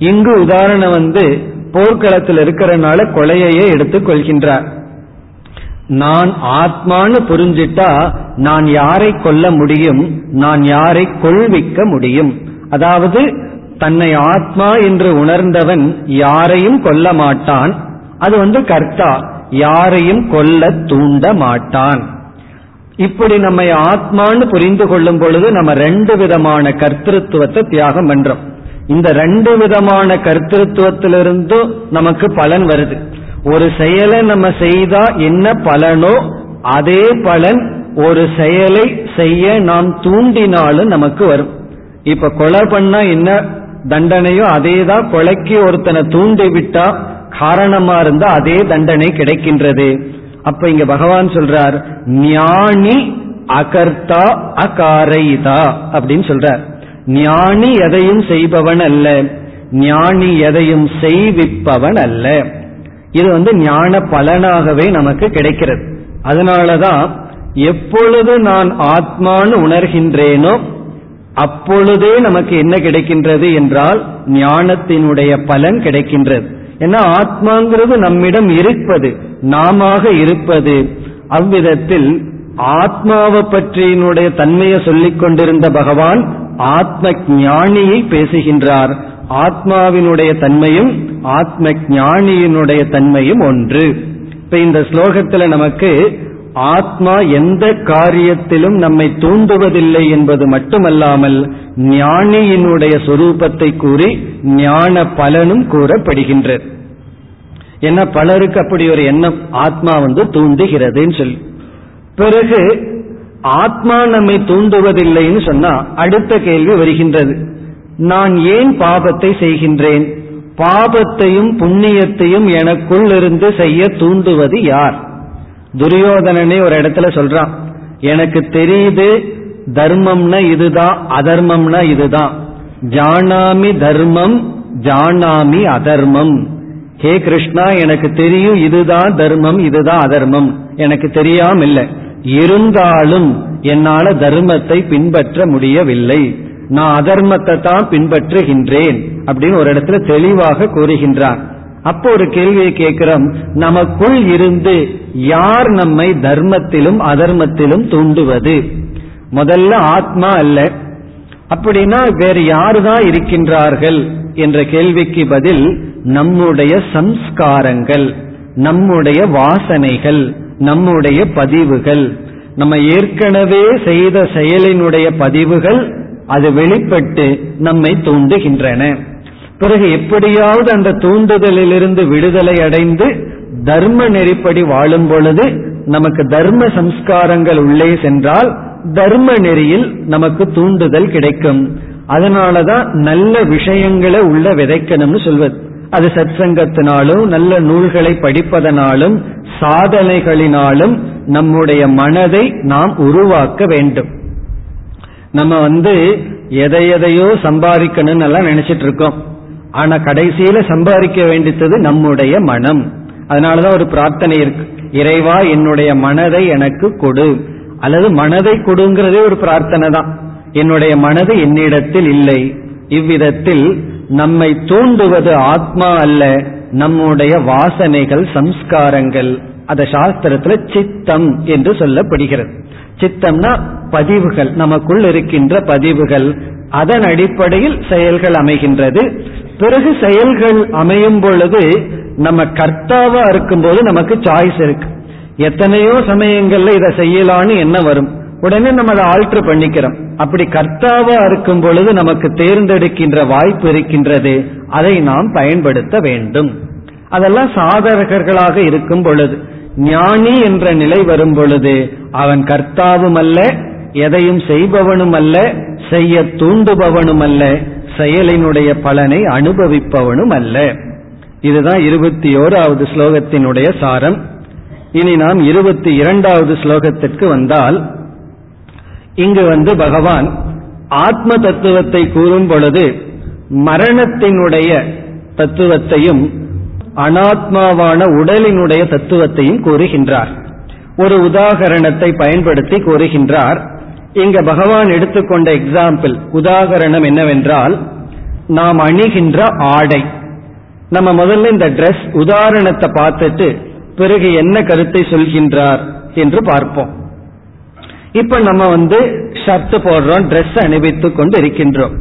இங்கு உதாரணம் வந்து போர்க்களத்தில் இருக்கிறனால கொலையையே எடுத்துக் கொள்கின்றார். நான் ஆத்மான்னு புரிஞ்சிட்டா நான் யாரை கொல்ல முடியும், நான் யாரை கொள்விக்க முடியும். அதாவது தன்னை ஆத்மா என்று உணர்ந்தவன் யாரையும் கொல்ல மாட்டான். அது வந்து கர்த்தா, யாரையும் கொல்ல தூண்ட மாட்டான். இப்படி நம்ம ஆத்மான்னு புரிந்து கொள்ளும் பொழுது நம்ம ரெண்டு விதமான கர்த்திருவத்தை தியாகம் பண்றோம். இந்த ரெண்டு விதமான கர்த்திருவத்திலிருந்து நமக்கு பலன் வருது. ஒரு செயலை நம்ம செய்தா என்ன பலனோ அதே பலன் ஒரு செயலை செய்ய நாம் தூண்டினாலும் நமக்கு வரும். இப்ப கொலை பண்ணா என்ன தண்டனையோ அதே தான், கொலைக்கு ஒருத்தனை தூண்டி விட்டா காரணமா இருந்தா அதே தண்டனை கிடைக்கின்றது. அப்ப இங்க பகவான் சொல்றார் ஞானி அகர்த்தா அகாரைதா அப்படின்னு சொல்றார். ஞானி எதையும் செய்பவன் அல்ல, ஞானி எதையும் செய்விப்பவன் அல்ல. இது வந்து ஞான பலனாகவே நமக்கு கிடைக்கிறது. அதனாலதான் எப்பொழுது நான் ஆத்மான்னு உணர்கின்றேனோ அப்பொழுதே நமக்கு என்ன கிடைக்கின்றது என்றால் ஞானத்தினுடைய பலன் கிடைக்கின்றது. ஏன்னா ஆத்மாங்கிறது நம்மிடம் இருப்பது, நாம இருப்பது. அவ்விதத்தில் ஆத்மாவை பற்றியினுடைய தன்மையை சொல்லிக் கொண்டிருந்த பகவான் ஆத்ம ஞானியை பேசுகின்றார். ஆத்மாவினுடைய தன்மையும் ஆத்ம ஞானியினுடைய தன்மையும் ஒன்று. இப்ப இந்த ஸ்லோகத்துல நமக்கு ஆத்மா எந்த காரியத்திலும் நம்மை தூண்டுவதில்லை என்பது மட்டுமல்லாமல் ஞானியினுடைய சொரூபத்தை கூறி ஞான பலனும் கூறப்படுகின்றது. என்ன பலருக்கு அப்படி ஒரு எண்ணம் ஆத்மா வந்து தூண்டுகிறதுன்னு சொல்லி, பிறகு ஆத்மா நம்மை தூண்டுவதில்லைன்னு சொன்னா அடுத்த கேள்வி வருகின்றது, நான் ஏன் பாபத்தை செய்கின்றேன், பாபத்தையும் புண்ணியத்தையும் எனக்குள் இருந்து செய்ய தூண்டுவது யார்? துரியோதனனே ஒரு இடத்துல சொல்றான், எனக்கு தெரியுது தர்மம்னா இதுதான் அதர்மம்னா இதுதான், ஜானாமி தர்மம் ஜானாமி அதர்மம், ஹே கிருஷ்ணா எனக்கு தெரியும் இதுதான் தர்மம் இதுதான் அதர்மம், எனக்கு தெரியாமில்லை, இருந்தாலும் என்னால தர்மத்தை பின்பற்ற முடியவில்லை, நான் அதர்மத்தை தான் பின்பற்றுகின்றேன் அப்படின்னு ஒரு இடத்துல தெளிவாக கூறுகின்றான். அப்போ ஒரு கேள்வியை கேட்கிறோம், நமக்குள் இருந்து யார் நம்மை தர்மத்திலும் அதர்மத்திலும் தூண்டுவது? முதல்ல ஆத்மா அல்ல, அப்படின்னா வேறு யாருதான் இருக்கின்றார்கள் என்ற கேள்விக்கு பதில் நம்முடைய சம்ஸ்காரங்கள், நம்முடைய வாசனைகள், நம்முடைய பதிவுகள், நம்ம ஏற்கனவே செய்த செயலினுடைய பதிவுகள் அது வெளிப்பட்டு நம்மை தூண்டுகின்றன. பிறகு எப்படியாவது அந்த தூண்டுதலிலிருந்து விடுதலை அடைந்து தர்ம நெறிப்படி வாழும் பொழுது நமக்கு தர்ம சம்ஸ்காரங்கள் உள்ளே சென்றால் தர்ம நெறியில் நமக்கு தூண்டுதல் கிடைக்கும். அதனாலதான் நல்ல விஷயங்களை உள்ள விதைக்கணும்னு சொல்வது. அது சத்சங்கத்தினாலும் நல்ல நூல்களை படிப்பதனாலும் சாதனைகளினாலும் நம்முடைய மனதை நாம் உருவாக்க வேண்டும். நம்ம வந்து எதை எதையோ சம்பாதிக்கணும்னு எல்லாம் நினைச்சிட்டு இருக்கோம், ஆனா கடைசியில சம்பாதிக்க வேண்டியது நம்முடைய மனம். அதனாலதான் ஒரு பிரார்த்தனை இருக்கு, இறைவா என்னுடைய மனதை எனக்கு கொடு, அல்லது மனதை கொடுங்கிறதே ஒரு பிரார்த்தனை தான், என்னுடைய மனது என்னிடத்தில் இல்லை. இவ்விதத்தில் நம்மை தூண்டுவது ஆத்மா அல்ல, நம்முடைய வாசனைகள் சம்ஸ்காரங்கள். அத சாஸ்திரத்துல சித்தம் என்று சொல்லப்படுகிறது. சித்தம்னா பதிவுகள், நமக்குள் இருக்கின்ற பதிவுகள், அதன் அடிப்படையில் செயல்கள் அமைகின்றது. பிறகு செயல்கள் அமையும் பொழுது நம்ம கர்த்தாவா இருக்கும்போது நமக்கு சாய்ஸ் இருக்கு. எத்தனையோ சமயங்கள்ல இதை செய்யலான்னு என்ன வரும், உடனே நம்ம அதை ஆல்டர் பண்ணிக்கிறோம். அப்படி கர்த்தாவா இருக்கும் பொழுது நமக்கு தேர்ந்தெடுக்கின்ற வாய்ப்பு இருக்கின்றது, அதை நாம் பயன்படுத்த வேண்டும். அதெல்லாம் சாதகர்களாக இருக்கும் பொழுது. ஞானி என்ற நிலை வரும் பொழுது அவன் கர்த்தாவும் அல்ல, எதையும் செய்பவனும் அல்ல, செய்ய தூண்டுபவனும் அல்ல, செயலினுடைய பலனை அனுபவிப்பவனும் அல்ல. இதுதான் இருபத்தி ஓராவது ஸ்லோகத்தினுடைய சாரம். இனி நாம் இருபத்தி இரண்டாவது ஸ்லோகத்திற்கு வந்தால் இங்கு வந்து பகவான் ஆத்ம தத்துவத்தை கூறும் பொழுது மரணத்தினுடைய தத்துவத்தையும் அனாத்மாவான உடலினுடைய தத்துவத்தையும் கூறுகின்றார். ஒரு உதாகரணத்தை பயன்படுத்தி கூறுகின்றார். இங்க பகவான் எடுத்துக்கொண்ட எக்ஸாம்பிள் உதாகரணம் என்னவென்றால், நாம் அணிகின்ற ஆடை. நம்ம முதல்ல இந்த டிரெஸ் உதாரணத்தை பார்த்துட்டு பிறகு என்ன கருத்தை சொல்கின்றார் என்று பார்ப்போம். இப்ப நம்ம வந்து ஷர்ட் போடுறோம், டிரெஸ் அணிவித்துக் கொண்டு இருக்கின்றோம்.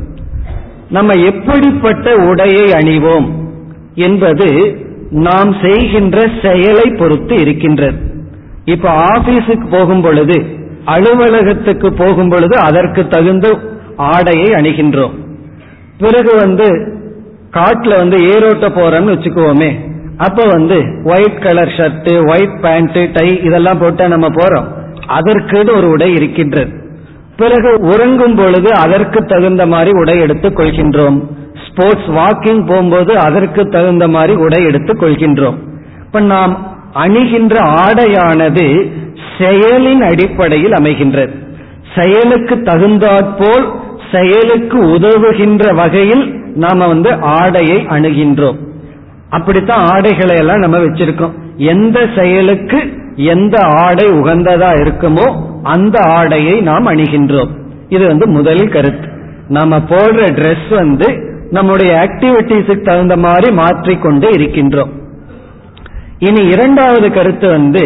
நம்ம எப்படிப்பட்ட உடையை அணிவோம் என்பது நாம் செய்கின்ற செயலை பொறுத்து இருக்கின்றது. இப்ப ஆபீஸுக்கு போகும் பொழுது, அலுவலகத்துக்கு போகும் பொழுது அதற்கு தகுந்த ஆடையை அணிகின்றோம். பிறகு வந்து காட்டுல வந்து ஏரோட்ட போறோம்னு வச்சுக்குவோமே, அப்ப வந்து white colour shirt, white pant, tie இதெல்லாம் போட்டா நம்ம போறோம். அதற்கு ஒரு உடை இருக்கின்றது. பிறகு உறங்கும் பொழுது அதற்கு தகுந்த மாதிரி உடை எடுத்துக் கொள்கின்றோம். ஸ்போர்ட்ஸ் வாக்கிங் போகும்போது அதற்கு தகுந்த மாதிரி உடை எடுத்துக் கொள்கின்றோம். இப்ப நாம் அணிகின்ற ஆடையானது செயலின் அடிப்படையில் அமைகின்றது. செயலுக்கு தகுந்தாற்போல் செயலுக்கு உதவுகின்ற வகையில் நாம வந்து ஆடையை அணுகின்றோம். அப்படித்தான் ஆடைகளை எல்லாம் நம்ம வச்சிருக்கோம். எந்த செயலுக்கு எந்த ஆடை உகந்ததா இருக்குமோ அந்த ஆடையை நாம் அணுகின்றோம். இது வந்து முதல் கருத்து. நம்ம போடுற டிரெஸ் வந்து நம்முடைய ஆக்டிவிட்டிஸுக்கு தகுந்த மாதிரி மாற்றிக்கொண்டே இருக்கின்றோம். இனி இரண்டாவது கருத்து வந்து,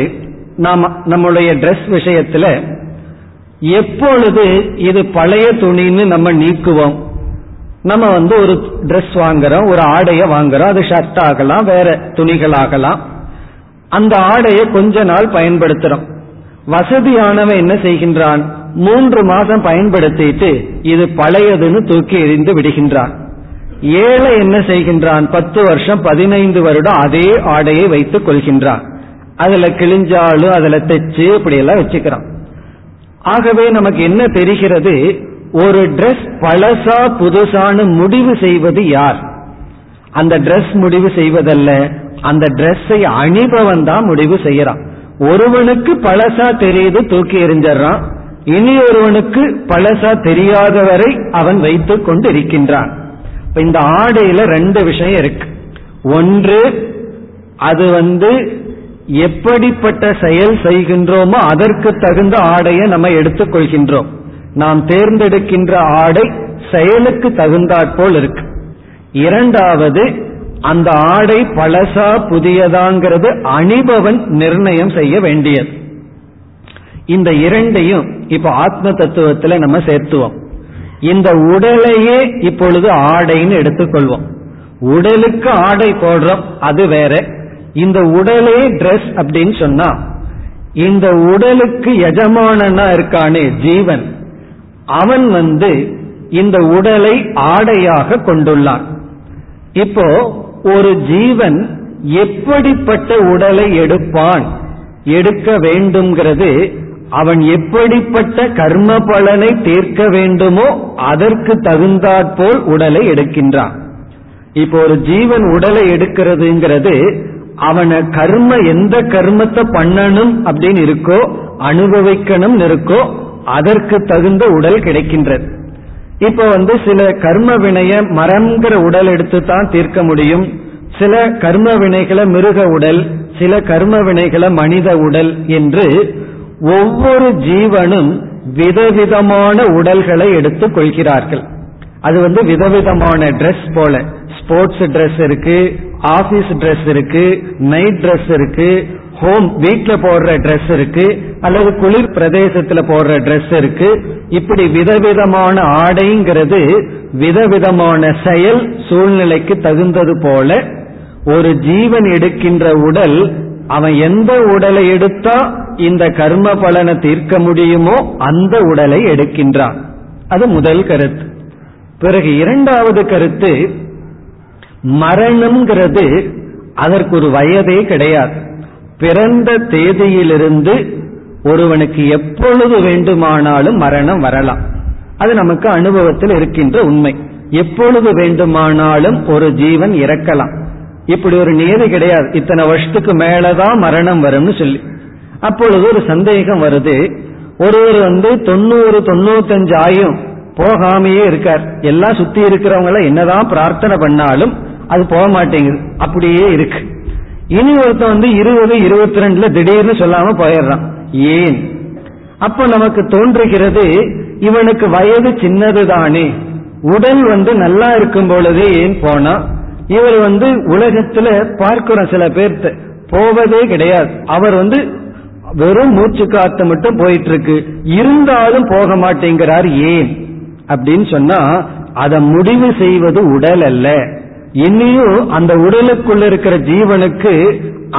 நாம் நம்முடைய டிரெஸ் விஷயத்துல எப்பொழுது இது பழைய துணின்னு நம்ம நீக்குவோம். நம்ம வந்து ஒரு டிரெஸ் வாங்குறோம், ஒரு ஆடைய வாங்குறோம், அது ஷர்ட் ஆகலாம், வேற துணிகள் ஆகலாம். அந்த ஆடையை கொஞ்ச நாள் பயன்படுத்துறோம். வசதியானவன் என்ன செய்கின்றான், மூன்று மாசம் பயன்படுத்திட்டு இது பழையதுன்னு தூக்கி எறிந்து விடுகின்றான். ஏழை என்ன செய்கின்றான், பத்து வருஷம் பதினைந்து வருடம் அதே ஆடையை வைத்துக் கொள்கின்றான். அதுல கிழிஞ்சாலும் அதுல தைச்சு இப்படி எல்லாம் வச்சுக்கிறான். ஆகவே நமக்கு என்ன தெரிகிறது, ஒரு டிரெஸ் பழசா புதுசானு முடிவு செய்வது யார்? அந்த டிரெஸ் முடிவு செய்வதல்ல, அந்த டிரெஸ்ஸை அணிபவன் தான் முடிவு செய்யறான். ஒருவனுக்கு பழசா தெரியுது, தூக்கி எறிஞ்சான். இனி ஒருவனுக்கு பழசா தெரியாத வரை அவன் வைத்து கொண்டு இருக்கின்றான். இந்த ஆடையில ரெண்டு விஷயம் இருக்கு. ஒன்று, அது வந்து எப்படிப்பட்ட செயல் செய்கின்றோமோ அதற்கு தகுந்த ஆடையை நம்ம எடுத்துக்கொள்கின்றோம். நாம் தேர்ந்தெடுக்கின்ற ஆடை செயலுக்கு தகுந்தாற்போல் இருக்கு. இரண்டாவது, அந்த ஆடை பழசா புதியதாங்கிறது அணிபவன் நிர்ணயம் செய்ய வேண்டியது. இந்த இரண்டையும் இப்ப ஆத்ம தத்துவத்துல நம்ம சேர்த்துவோம். இந்த உடலையே இப்பொழுது ஆடைன்னு எடுத்துக்கொள்வோம். உடலுக்கு ஆடை போடுறோம், அது வேற. இந்த உடலே டிரெஸ் அப்படின்னு சொன்னா, இந்த உடலுக்கு எஜமானனா இருக்கானே ஜீவன், அவன் வந்து இந்த உடலை ஆடையாக கொண்டுள்ளான். இப்போ ஒரு ஜீவன் எப்படிப்பட்ட உடலை எடுப்பான், எடுக்க வேண்டும்ங்கிறது அவன் எப்படிப்பட்ட கர்ம பலனை தீர்க்க வேண்டுமோ அதற்கு தகுந்தாற்போல் உடலை எடுக்கின்றான். இப்போ ஒரு ஜீவன் உடலை எடுக்கிறதுங்கிறது அவனை கர்ம எந்த கர்மத்தை பண்ணணும் அப்படின்னு இருக்கோ, அனுபவிக்கணும் இருக்கோ அதற்கு தகுந்த உடல் கிடைக்கின்றது. இப்ப வந்து சில கர்ம வினைய மரம்ங்கிற உடல் எடுத்து தான் தீர்க்க முடியும். சில கர்ம வினைகளை மிருக உடல், சில கர்ம வினைகளை மனித உடல் என்று ஒவ்வொரு ஜீவனும் விதவிதமான உடல்களை எடுத்துக் கொள்கிறார்கள். அது வந்து விதவிதமான டிரெஸ் போல, ஸ்போர்ட்ஸ் டிரெஸ் இருக்கு, ஆபீஸ் டிரெஸ் இருக்கு, நைட் டிரெஸ் இருக்கு, ஹோம் வீட்ல போடுற டிரெஸ் இருக்கு, அல்லது குளிர் பிரதேசத்துல போடுற டிரெஸ் இருக்கு. இப்படி விதவிதமான ஆடைங்கிறது விதவிதமான செயல் சூழ்நிலைக்கு தகுந்தது போல ஒரு ஜீவன் எடுக்கின்ற உடல், அவன் எந்த உடலை எடுத்தா இந்த கர்ம பலனை தீர்க்க முடியுமோ அந்த உடலை எடுக்கின்றான். அது முதல் கருத்து. பிறகு இரண்டாவது கருத்து, மரணம்ங்கிறது அதற்கு ஒரு வயதே கிடையாது. பிறந்த தேதியிலிருந்து ஒருவனுக்கு எப்பொழுது வேண்டுமானாலும் மரணம் வரலாம். அது நமக்கு அனுபவத்தில் இருக்கின்ற உண்மை. எப்பொழுது வேண்டுமானாலும் ஒரு ஜீவன் இறக்கலாம். இப்படி ஒரு நியதி கிடையாது, இத்தனை வருஷத்துக்கு மேலதான் மரணம் வரும்னு சொல்லி. அப்பொழுது ஒரு சந்தேகம் வருது. ஒருவர் வந்து தொண்ணூறு தொண்ணூத்தஞ்சு ஆயும் போகாமையே இருக்கார். எல்லாம் சுத்தி இருக்கிறவங்கள என்னதான் பிரார்த்தனை பண்ணாலும் அது போக மாட்டேங்குது, அப்படியே இருக்கு. இனி ஒருத்த வந்து இருபது இருபத்தி ரெண்டுல திடீர்னு சொல்லாம போயிடுறான். ஏன்? அப்ப நமக்கு தோன்றுகிறது, இவனுக்கு வயது சின்னதுதானே, உடல் வந்து நல்லா இருக்கும் பொழுதே ஏன் போனா, இவர் வந்து உலகத்துல பார்க்கிற சில பேர்த்து போவதே கிடையாது, அவர் வந்து வெறும் மூச்சு காத்து மட்டும் போயிட்டு இருக்கு, இருந்தாலும் போக மாட்டேங்கிறார் ஏன் அப்படின்னு சொன்னா, அதை முடிவு செய்வது உடல் அல்ல. இன்னும் அந்த உடலுக்குள்ள இருக்கிற ஜீவனுக்கு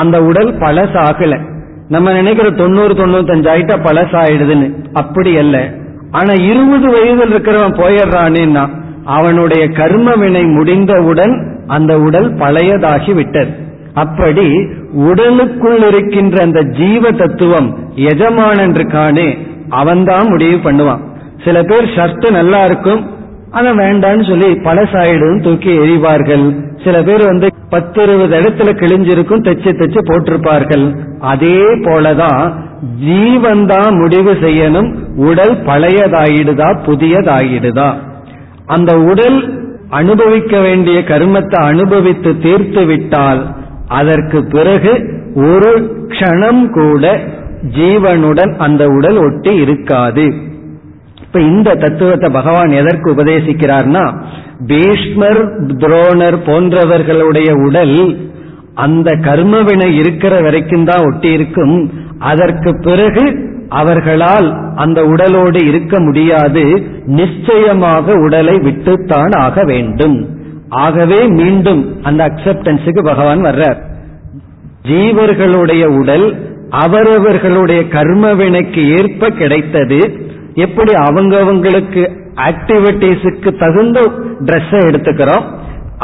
அந்த உடல் பழசாகல. நம்ம நினைக்கிற தொண்ணூறு தொண்ணூத்தஞ்சு ஆயிட்டா பழசாயிடுதுன்னு, அப்படி அல்ல. ஆனா இருபது வயதில் இருக்கிறவன் போயிடுறானேன்னா அவனுடைய கர்ம வினை முடிந்தவுடன் அந்த உடல் பழையதாகி விட்டது. அப்படி உடலுக்குள் இருக்கின்ற அந்த ஜீவ தத்துவம் எஜமானன் இருக்கானே, அவன்தான் முடிவு பண்ணுவான். சில பேர் ஷர்ட் நல்லா இருக்கும், ஆனா வேண்டான்னு சொல்லி பழசாயிடும் தூக்கி எறிவார்கள். சில பேர் வந்து பத்து இருபது இடத்துல கிழிஞ்சிருக்கும், தச்சு தச்சு போட்டிருப்பார்கள். அதே போலதான் ஜீவன் தான் முடிவு செய்யணும், உடல் பழையதாயிடுதா புதியதாயிடுதா. அந்த உடல் அனுபவிக்க வேண்டிய கர்மத்தை அனுபவித்து தீர்த்து விட்டால் அதற்கு பிறகு ஒரு க்ஷணம் கூட ஜீவனுடன் அந்த உடல் ஒட்டி இருக்காது. இப்ப இந்த தத்துவத்தை பகவான் எதற்கு உபதேசிக்கிறார்னா, பீஷ்மர் துரோணர் போன்றவர்களுடைய உடல் அந்த கர்மவினை இருக்கிற வரைக்கும் தான் ஒட்டி இருக்கும், அதற்கு பிறகு அவர்களால் அந்த உடலோடு இருக்க முடியாது, நிச்சயமாக உடலை விட்டுத்தான் ஆக வேண்டும். ஆகவே மீண்டும் அந்த அக்செப்டன்ஸுக்கு பகவான் வர்றார். ஜீவர்களுடைய உடல் அவரவர்களுடைய கர்மவினைக்கு ஏற்ப கிடைத்தது. எப்படி அவங்கவங்களுக்கு ஆக்டிவிட்டிஸுக்கு தகுந்த ட்ரெஸ்ஸை எடுத்துக்கிறோம்,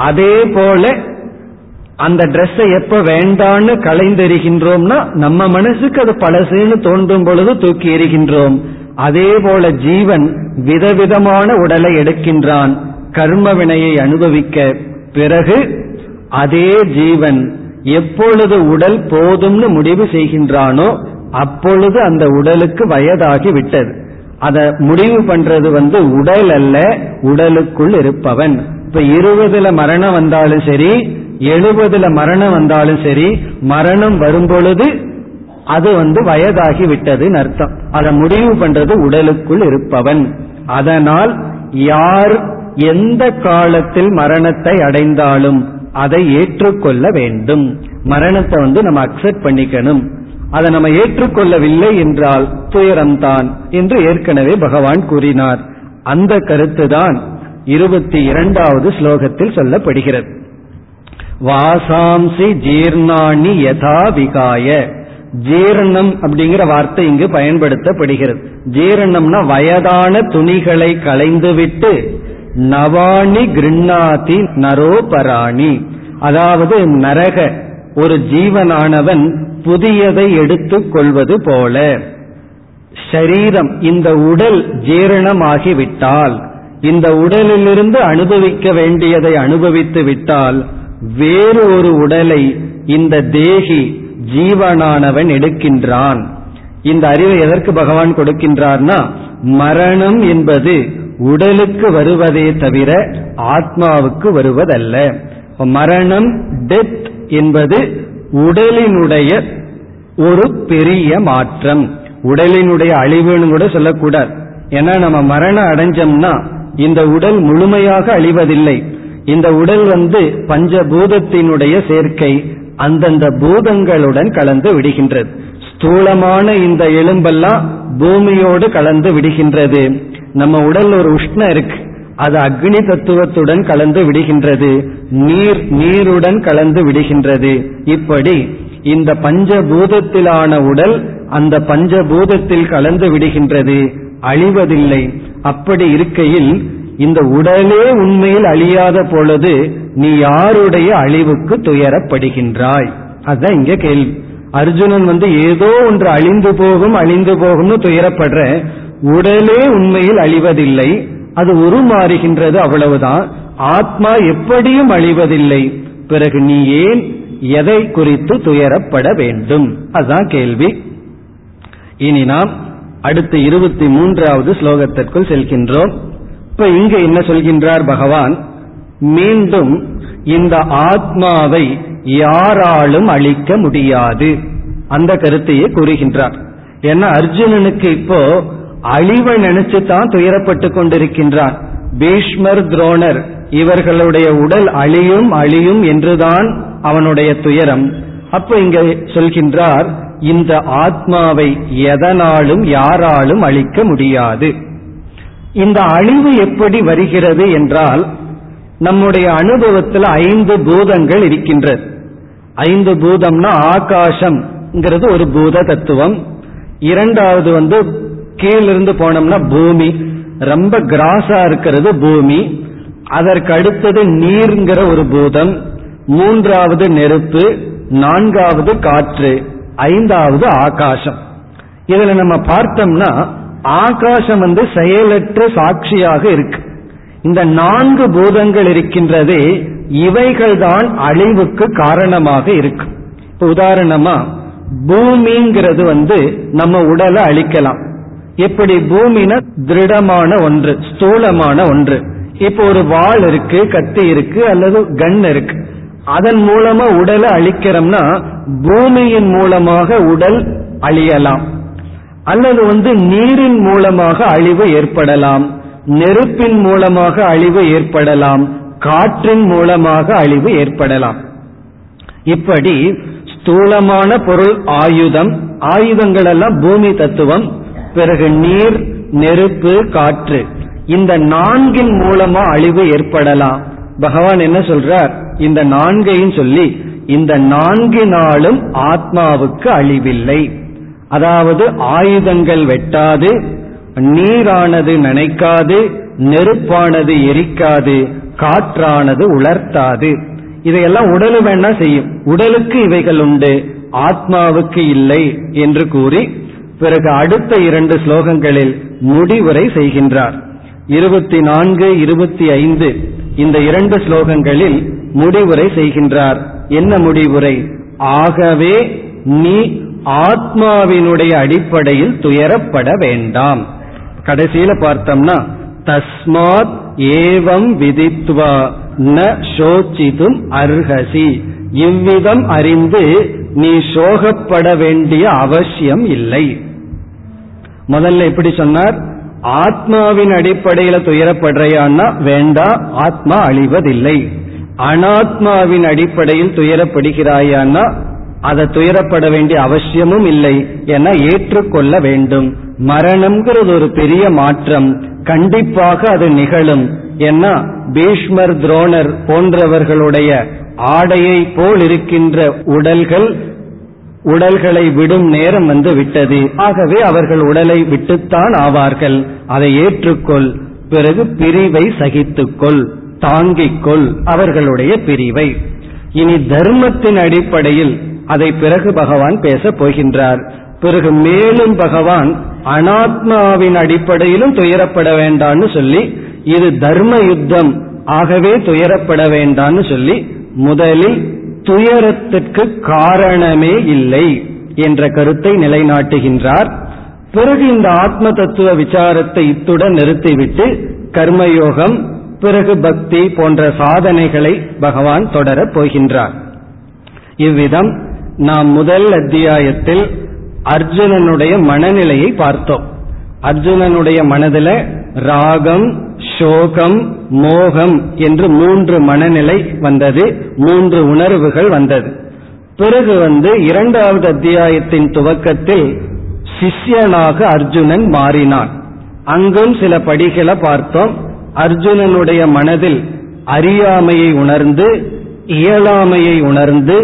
அதே போல அந்த ட்ரெஸ்ஸை எப்ப வேண்டான்னு களைந்தெறிகின்றோம்னா நம்ம மனசுக்கு அது பழசுன்னு தோன்றும் பொழுது தூக்கி எறிகின்றோம். அதே போல ஜீவன் விதவிதமான உடலை எடுக்கின்றான் கர்ம வினையை அனுபவிக்க. பிறகு அதே ஜீவன் எப்பொழுது உடல் போதும்னு முடிவு செய்கின்றானோ அப்பொழுது அந்த உடலுக்கு வயதாகி விட்டது. அதை முடிவு பண்றது வந்து உடல் அல்ல, உடலுக்குள் இருப்பவன். இப்ப இருபதுல மரணம் வந்தாலும் சரி, எழுபதுல மரணம் வந்தாலும் சரி, மரணம் வரும்பொழுது அது வந்து வயதாகி விட்டதுன்னு அர்த்தம். அதை முடிவு பண்றது உடலுக்குள் இருப்பவன். அதனால் யார் எந்த காலத்தில் மரணத்தை அடைந்தாலும் அதை ஏற்றுக்கொள்ள வேண்டும். மரணத்தை வந்து நம்ம அக்செப்ட் பண்ணிக்கணும். அதை நம்ம ஏற்றுக்கொள்ளவில்லை என்றால் துயரம்தான் என்று ஏற்கனவே பகவான் கூறினார். அந்த கருத்துதான் இருபத்தி இரண்டாவது ஸ்லோகத்தில் சொல்லப்படுகிறது. வாசாம்சி ஜீர்ணாணி யதா விகாய. ஜீர்ணம் அப்படிங்கிற வார்த்தை இங்கு பயன்படுத்தப்படுகிறது. ஜீர்ணம்னா வயதான துணிகளை களைந்துவிட்டு நவாணி கிருண்ணாதி நரோபராணி, அதாவது நரக ஒரு ஜீவனானவன் புதியதை எடுத்துக் கொள்வது போல ஷரீரம் இந்த உடல் ஜீரணமாகிவிட்டால், இந்த உடலிலிருந்து அனுபவிக்க வேண்டியதை அனுபவித்து விட்டால் வேறு ஒரு உடலை இந்த தேகி ஜீவனானவன் எடுக்கின்றான். இந்த அறிவை எதற்கு பகவான் கொடுக்கின்றார்னா, மரணம் என்பது உடலுக்கு வருவதே தவிர ஆத்மாவுக்கு வருவதல்ல. மரணம் டெத் என்பது உடலினுடைய ஒரு பெரிய மாற்றம், உடலினுடைய அழிவுன்னு கூட சொல்லக்கூடாது. ஏன்னா நம்ம மரணம் அடைஞ்சோம்னா இந்த உடல் முழுமையாக அழிவதில்லை. இந்த உடல் வந்து பஞ்சபூதத்தினுடைய சேர்க்கை, அந்தந்த பூதங்களுடன் கலந்து விடுகின்றது. ஸ்தூலமான இந்த எலும்பெல்லாம் பூமியோடு கலந்து விடுகின்றது. நம்ம உடல் ஒரு உஷ்ணம் இருக்கு, அது அக்னி தத்துவத்துடன் கலந்து விடுகின்றது. நீர் நீருடன் கலந்து விடுகின்றது. இப்படி இந்த பஞ்சபூதத்திலான உடல் அந்த பஞ்சபூதத்தில் கலந்து விடுகின்றது, அழிவதில்லை. அப்படி இருக்கையில் இந்த உடலே உண்மையில் அழியாத பொழுது நீ யாருடைய அழிவுக்கு துயரப்படுகின்றாய்? அதுதான் இங்க கேள்வி. அர்ஜுனன் வந்து ஏதோ ஒன்று அழிந்து போகும் அழிந்து போகும்னு துயரப்படுற, உடலே உண்மையில் அழிவதில்லை, அது உருமாறுகின்றது அவ்வளவுதான். ஆத்மா எப்படியும் அழிவதில்லை, பிறகு நீ ஏன் எதை குறித்து துயரப்பட வேண்டும்? அதுதான் கேள்வி. இனி நாம் அடுத்த இருபத்தி மூன்றாவது ஸ்லோகத்திற்குள் செல்கின்றோம். இப்ப இங்க என்ன சொல்கின்றார் பகவான்? மீண்டும் இந்த ஆத்மாவை யாராலும் அழிக்க முடியாது அந்த கருத்தையே கூறுகின்றார். ஏன்னா அர்ஜுனனுக்கு இப்போ அழிவை நினைச்சுதான் துயரப்பட்டு கொண்டிருக்கின்றான். பீஷ்மர் துரோணர் இவர்களுடைய உடல் அழியும் அழியும் என்றுதான் அவனுடைய துயரம். அப்ப இங்க சொல்கின்றார், இந்த ஆத்மாவை எதனாலும் யாராலும் அழிக்க முடியாது. இந்த அழிவு எப்படி வருகிறது என்றால், நம்முடைய அனுபவத்தில் ஐந்து பூதங்கள் இருக்கின்றது. ஐந்து பூதம்னா ஆகாசம்ங்கிறது ஒரு பூத தத்துவம். இரண்டாவது வந்து கீழிருந்து போனோம்னா பூமி, ரொம்ப கிராஸா இருக்கிறது பூமி. அதற்கு அடுத்தது நீர்ங்கிற ஒரு பூதம், மூன்றாவது நெருப்பு, நான்காவது காற்று, ஐந்தாவது ஆகாசம். இதுல நம்ம பார்த்தோம்னா ஆகாசம் வந்து செயலற்ற சாட்சியாக இருக்கு. இந்த நான்கு பூதங்கள் இருக்கின்றதே, இவைகள்தான் அழிவுக்கு காரணமாக இருக்கு. இப்போ உதாரணமா பூமிங்கிறது வந்து நம்ம உடலை அழிக்கலாம். எப்படி? பூமினா திருடமான ஒன்று, ஸ்தூலமான ஒன்று. இப்போ ஒரு வாள் இருக்கு, கத்தி இருக்கு, அல்லது கண் இருக்கு. அதன் மூலமா உடலை அழிக்கிறோம்னா பூமியின் மூலமாக உடல் அழியலாம், அல்லது வந்து நீரின் மூலமாக அழிவு ஏற்படலாம், நெருப்பின் மூலமாக அழிவு ஏற்படலாம், காற்றின் மூலமாக அழிவு ஏற்படலாம். இப்படி ஸ்தூலமான பொருள் ஆயுதம், ஆயுதங்கள் எல்லாம் பூமி தத்துவம், பிறகு நீர், நெருப்பு, காற்று, இந்த நான்கின் மூலமா அழிவு ஏற்படலாம். பகவான் என்ன சொல்றார்? இந்த நான்கையும் சொல்லி, இந்த நான்கினாலும் ஆத்மாவுக்கு அழிவில்லை. அதாவது ஆயுதங்கள் வெட்டாது, நீரானது நனைக்காது, நெருப்பானது எரிக்காது, காற்றானது உலர்த்தாது. இதையெல்லாம் உடலு வேணா செய்யும், உடலுக்கு இவைகள் உண்டு, ஆத்மாவுக்கு இல்லை என்று கூறி பிறகு அடுத்த இரண்டு ஸ்லோகங்களில் முடிவுரை செய்கின்றார். இருபத்தி நான்கு இருபத்தி ஐந்து இந்த இரண்டு ஸ்லோகங்களில் முடிவுரை செய்கின்றார். என்ன முடிவுரை? ஆகவே நீ ஆத்மாவினுடைய அடிப்படையில் துயரப்பட வேண்டாம். கடைசியில பார்த்தம்னா, தஸ்மாத் ஏவம் விதித்வா ந சோசிதும் அர்ஹசி, இவ்விதம் அறிந்து நீ சோகப்பட வேண்டிய அவசியம் இல்லை. முதல்ல எப்படி சொன்னார்? ஆத்மாவின் அடிப்படையில துயரப்படுறையான்னா வேண்டாம், ஆத்மா அழிவதில்லை. அனாத்மாவின் அடிப்படையில் துயரப்படுகிறாயான்னா அதை துயரப்பட வேண்டிய அவசியமும் இல்லை, என ஏற்றுக்கொள்ள வேண்டும். மரணம்ங்கிறது ஒரு பெரிய மாற்றம், கண்டிப்பாக அது நிகழும். ஏன்னா பீஷ்மர் துரோணர் போன்றவர்களுடைய ஆடையை போல் இருக்கின்ற உடல்கள் உடல்களை விடும் நேரம் வந்து விட்டது. ஆகவே அவர்கள் உடலை விட்டுத்தான் ஆவார்கள். அதை ஏற்றுக்கொள், பிறகு பிரிவை சகித்துக்கொள், தாங்கிக்கொள் அவர்களுடைய பிரிவை. இனி தர்மத்தின் அடிப்படையில் அதை பிறகு பகவான் பேச போகின்றார். பிறகு மேலும் பகவான் அனாத்மாவின் அடிப்படையிலும் துயரப்பட வேண்டான்னு சொல்லி, இது தர்ம யுத்தம், ஆகவே துயரப்பட வேண்டான்னு சொல்லி, முதலில் துயரத்திற்கு காரணமே இல்லை என்ற கருத்தை நிலைநாட்டுகின்றார். பிறகு இந்த ஆத்ம தத்துவ விசாரத்தை இத்துடன் நிறுத்திவிட்டு கர்மயோகம், பிறகு பக்தி போன்ற சாதனைகளை பகவான் தொடரப் போகின்றார். இவ்விதம் நாம் முதல் அத்தியாயத்தில் அர்ஜுனனுடைய மனநிலையை பார்த்தோம். அர்ஜுனனுடைய மனதில ராகம், சோகம், மோகம் என்று மூன்று மனநிலை வந்தது, மூன்று உணர்வுகள் வந்தது. பிறகு வந்து இரண்டாவது அத்தியாயத்தின் துவக்கத்தில் சிஷ்யனாக அர்ஜுனன் மாறினான். அங்கும் சில படிகளை பார்த்தோம். அர்ஜுனனுடைய மனதில் அறியாமையை உணர்ந்து, இயலாமையை உணர்ந்து,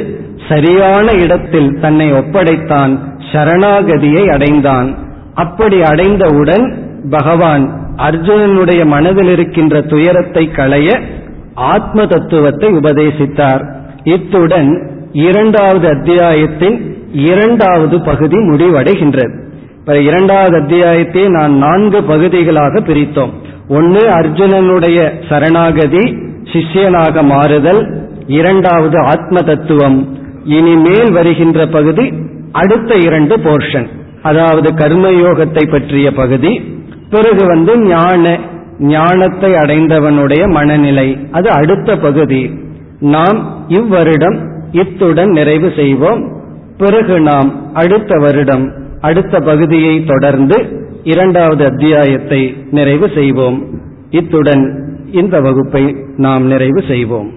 சரியான இடத்தில் தன்னை ஒப்படைத்தான், சரணாகதியை அடைந்தான். அப்படி அடைந்தவுடன் பகவான் அர்ஜுனனுடைய மனதில் இருக்கின்ற துயரத்தை களைய ஆத்ம தத்துவத்தை உபதேசித்தார். இத்துடன் இரண்டாவது அத்தியாயத்தின் இரண்டாவது பகுதி முடிவடைகின்றது. இரண்டாவது அத்தியாயத்தை நான் நான்கு பகுதிகளாக பிரித்தோம். ஒன்று அர்ஜுனனுடைய சரணாகதி, சிஷ்யனாக மாறுதல், இரண்டாவது ஆத்ம தத்துவம். இனிமேல் வருகின்ற பகுதி அடுத்த இரண்டு போர்ஷன், அதாவது கர்மயோகத்தை பற்றிய பகுதி, பிறகு வந்து ஞான ஞானத்தை அடைந்தவனுடைய மனநிலை, அது அடுத்த பகுதி. நாம் இவ்வருடம் இத்துடன் நிறைவு செய்வோம். பிறகு நாம் அடுத்த வருடம் அடுத்த பகுதியை தொடர்ந்து இரண்டாவது அத்தியாயத்தை நிறைவு செய்வோம். இத்துடன் இந்த வகுப்பை நாம் நிறைவு செய்வோம்.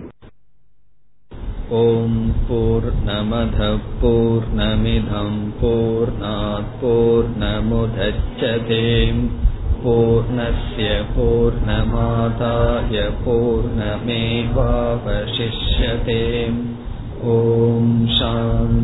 ஓம் பூர்ணமத பூர்ணமிதம் பூர்ணாத் பூர்ணமுதச்யதே பூர்ணஸ்ய பூர்ணமாதாய பூர்ணமேவாவசிஷ்யதே. ஓம் சாந்தி.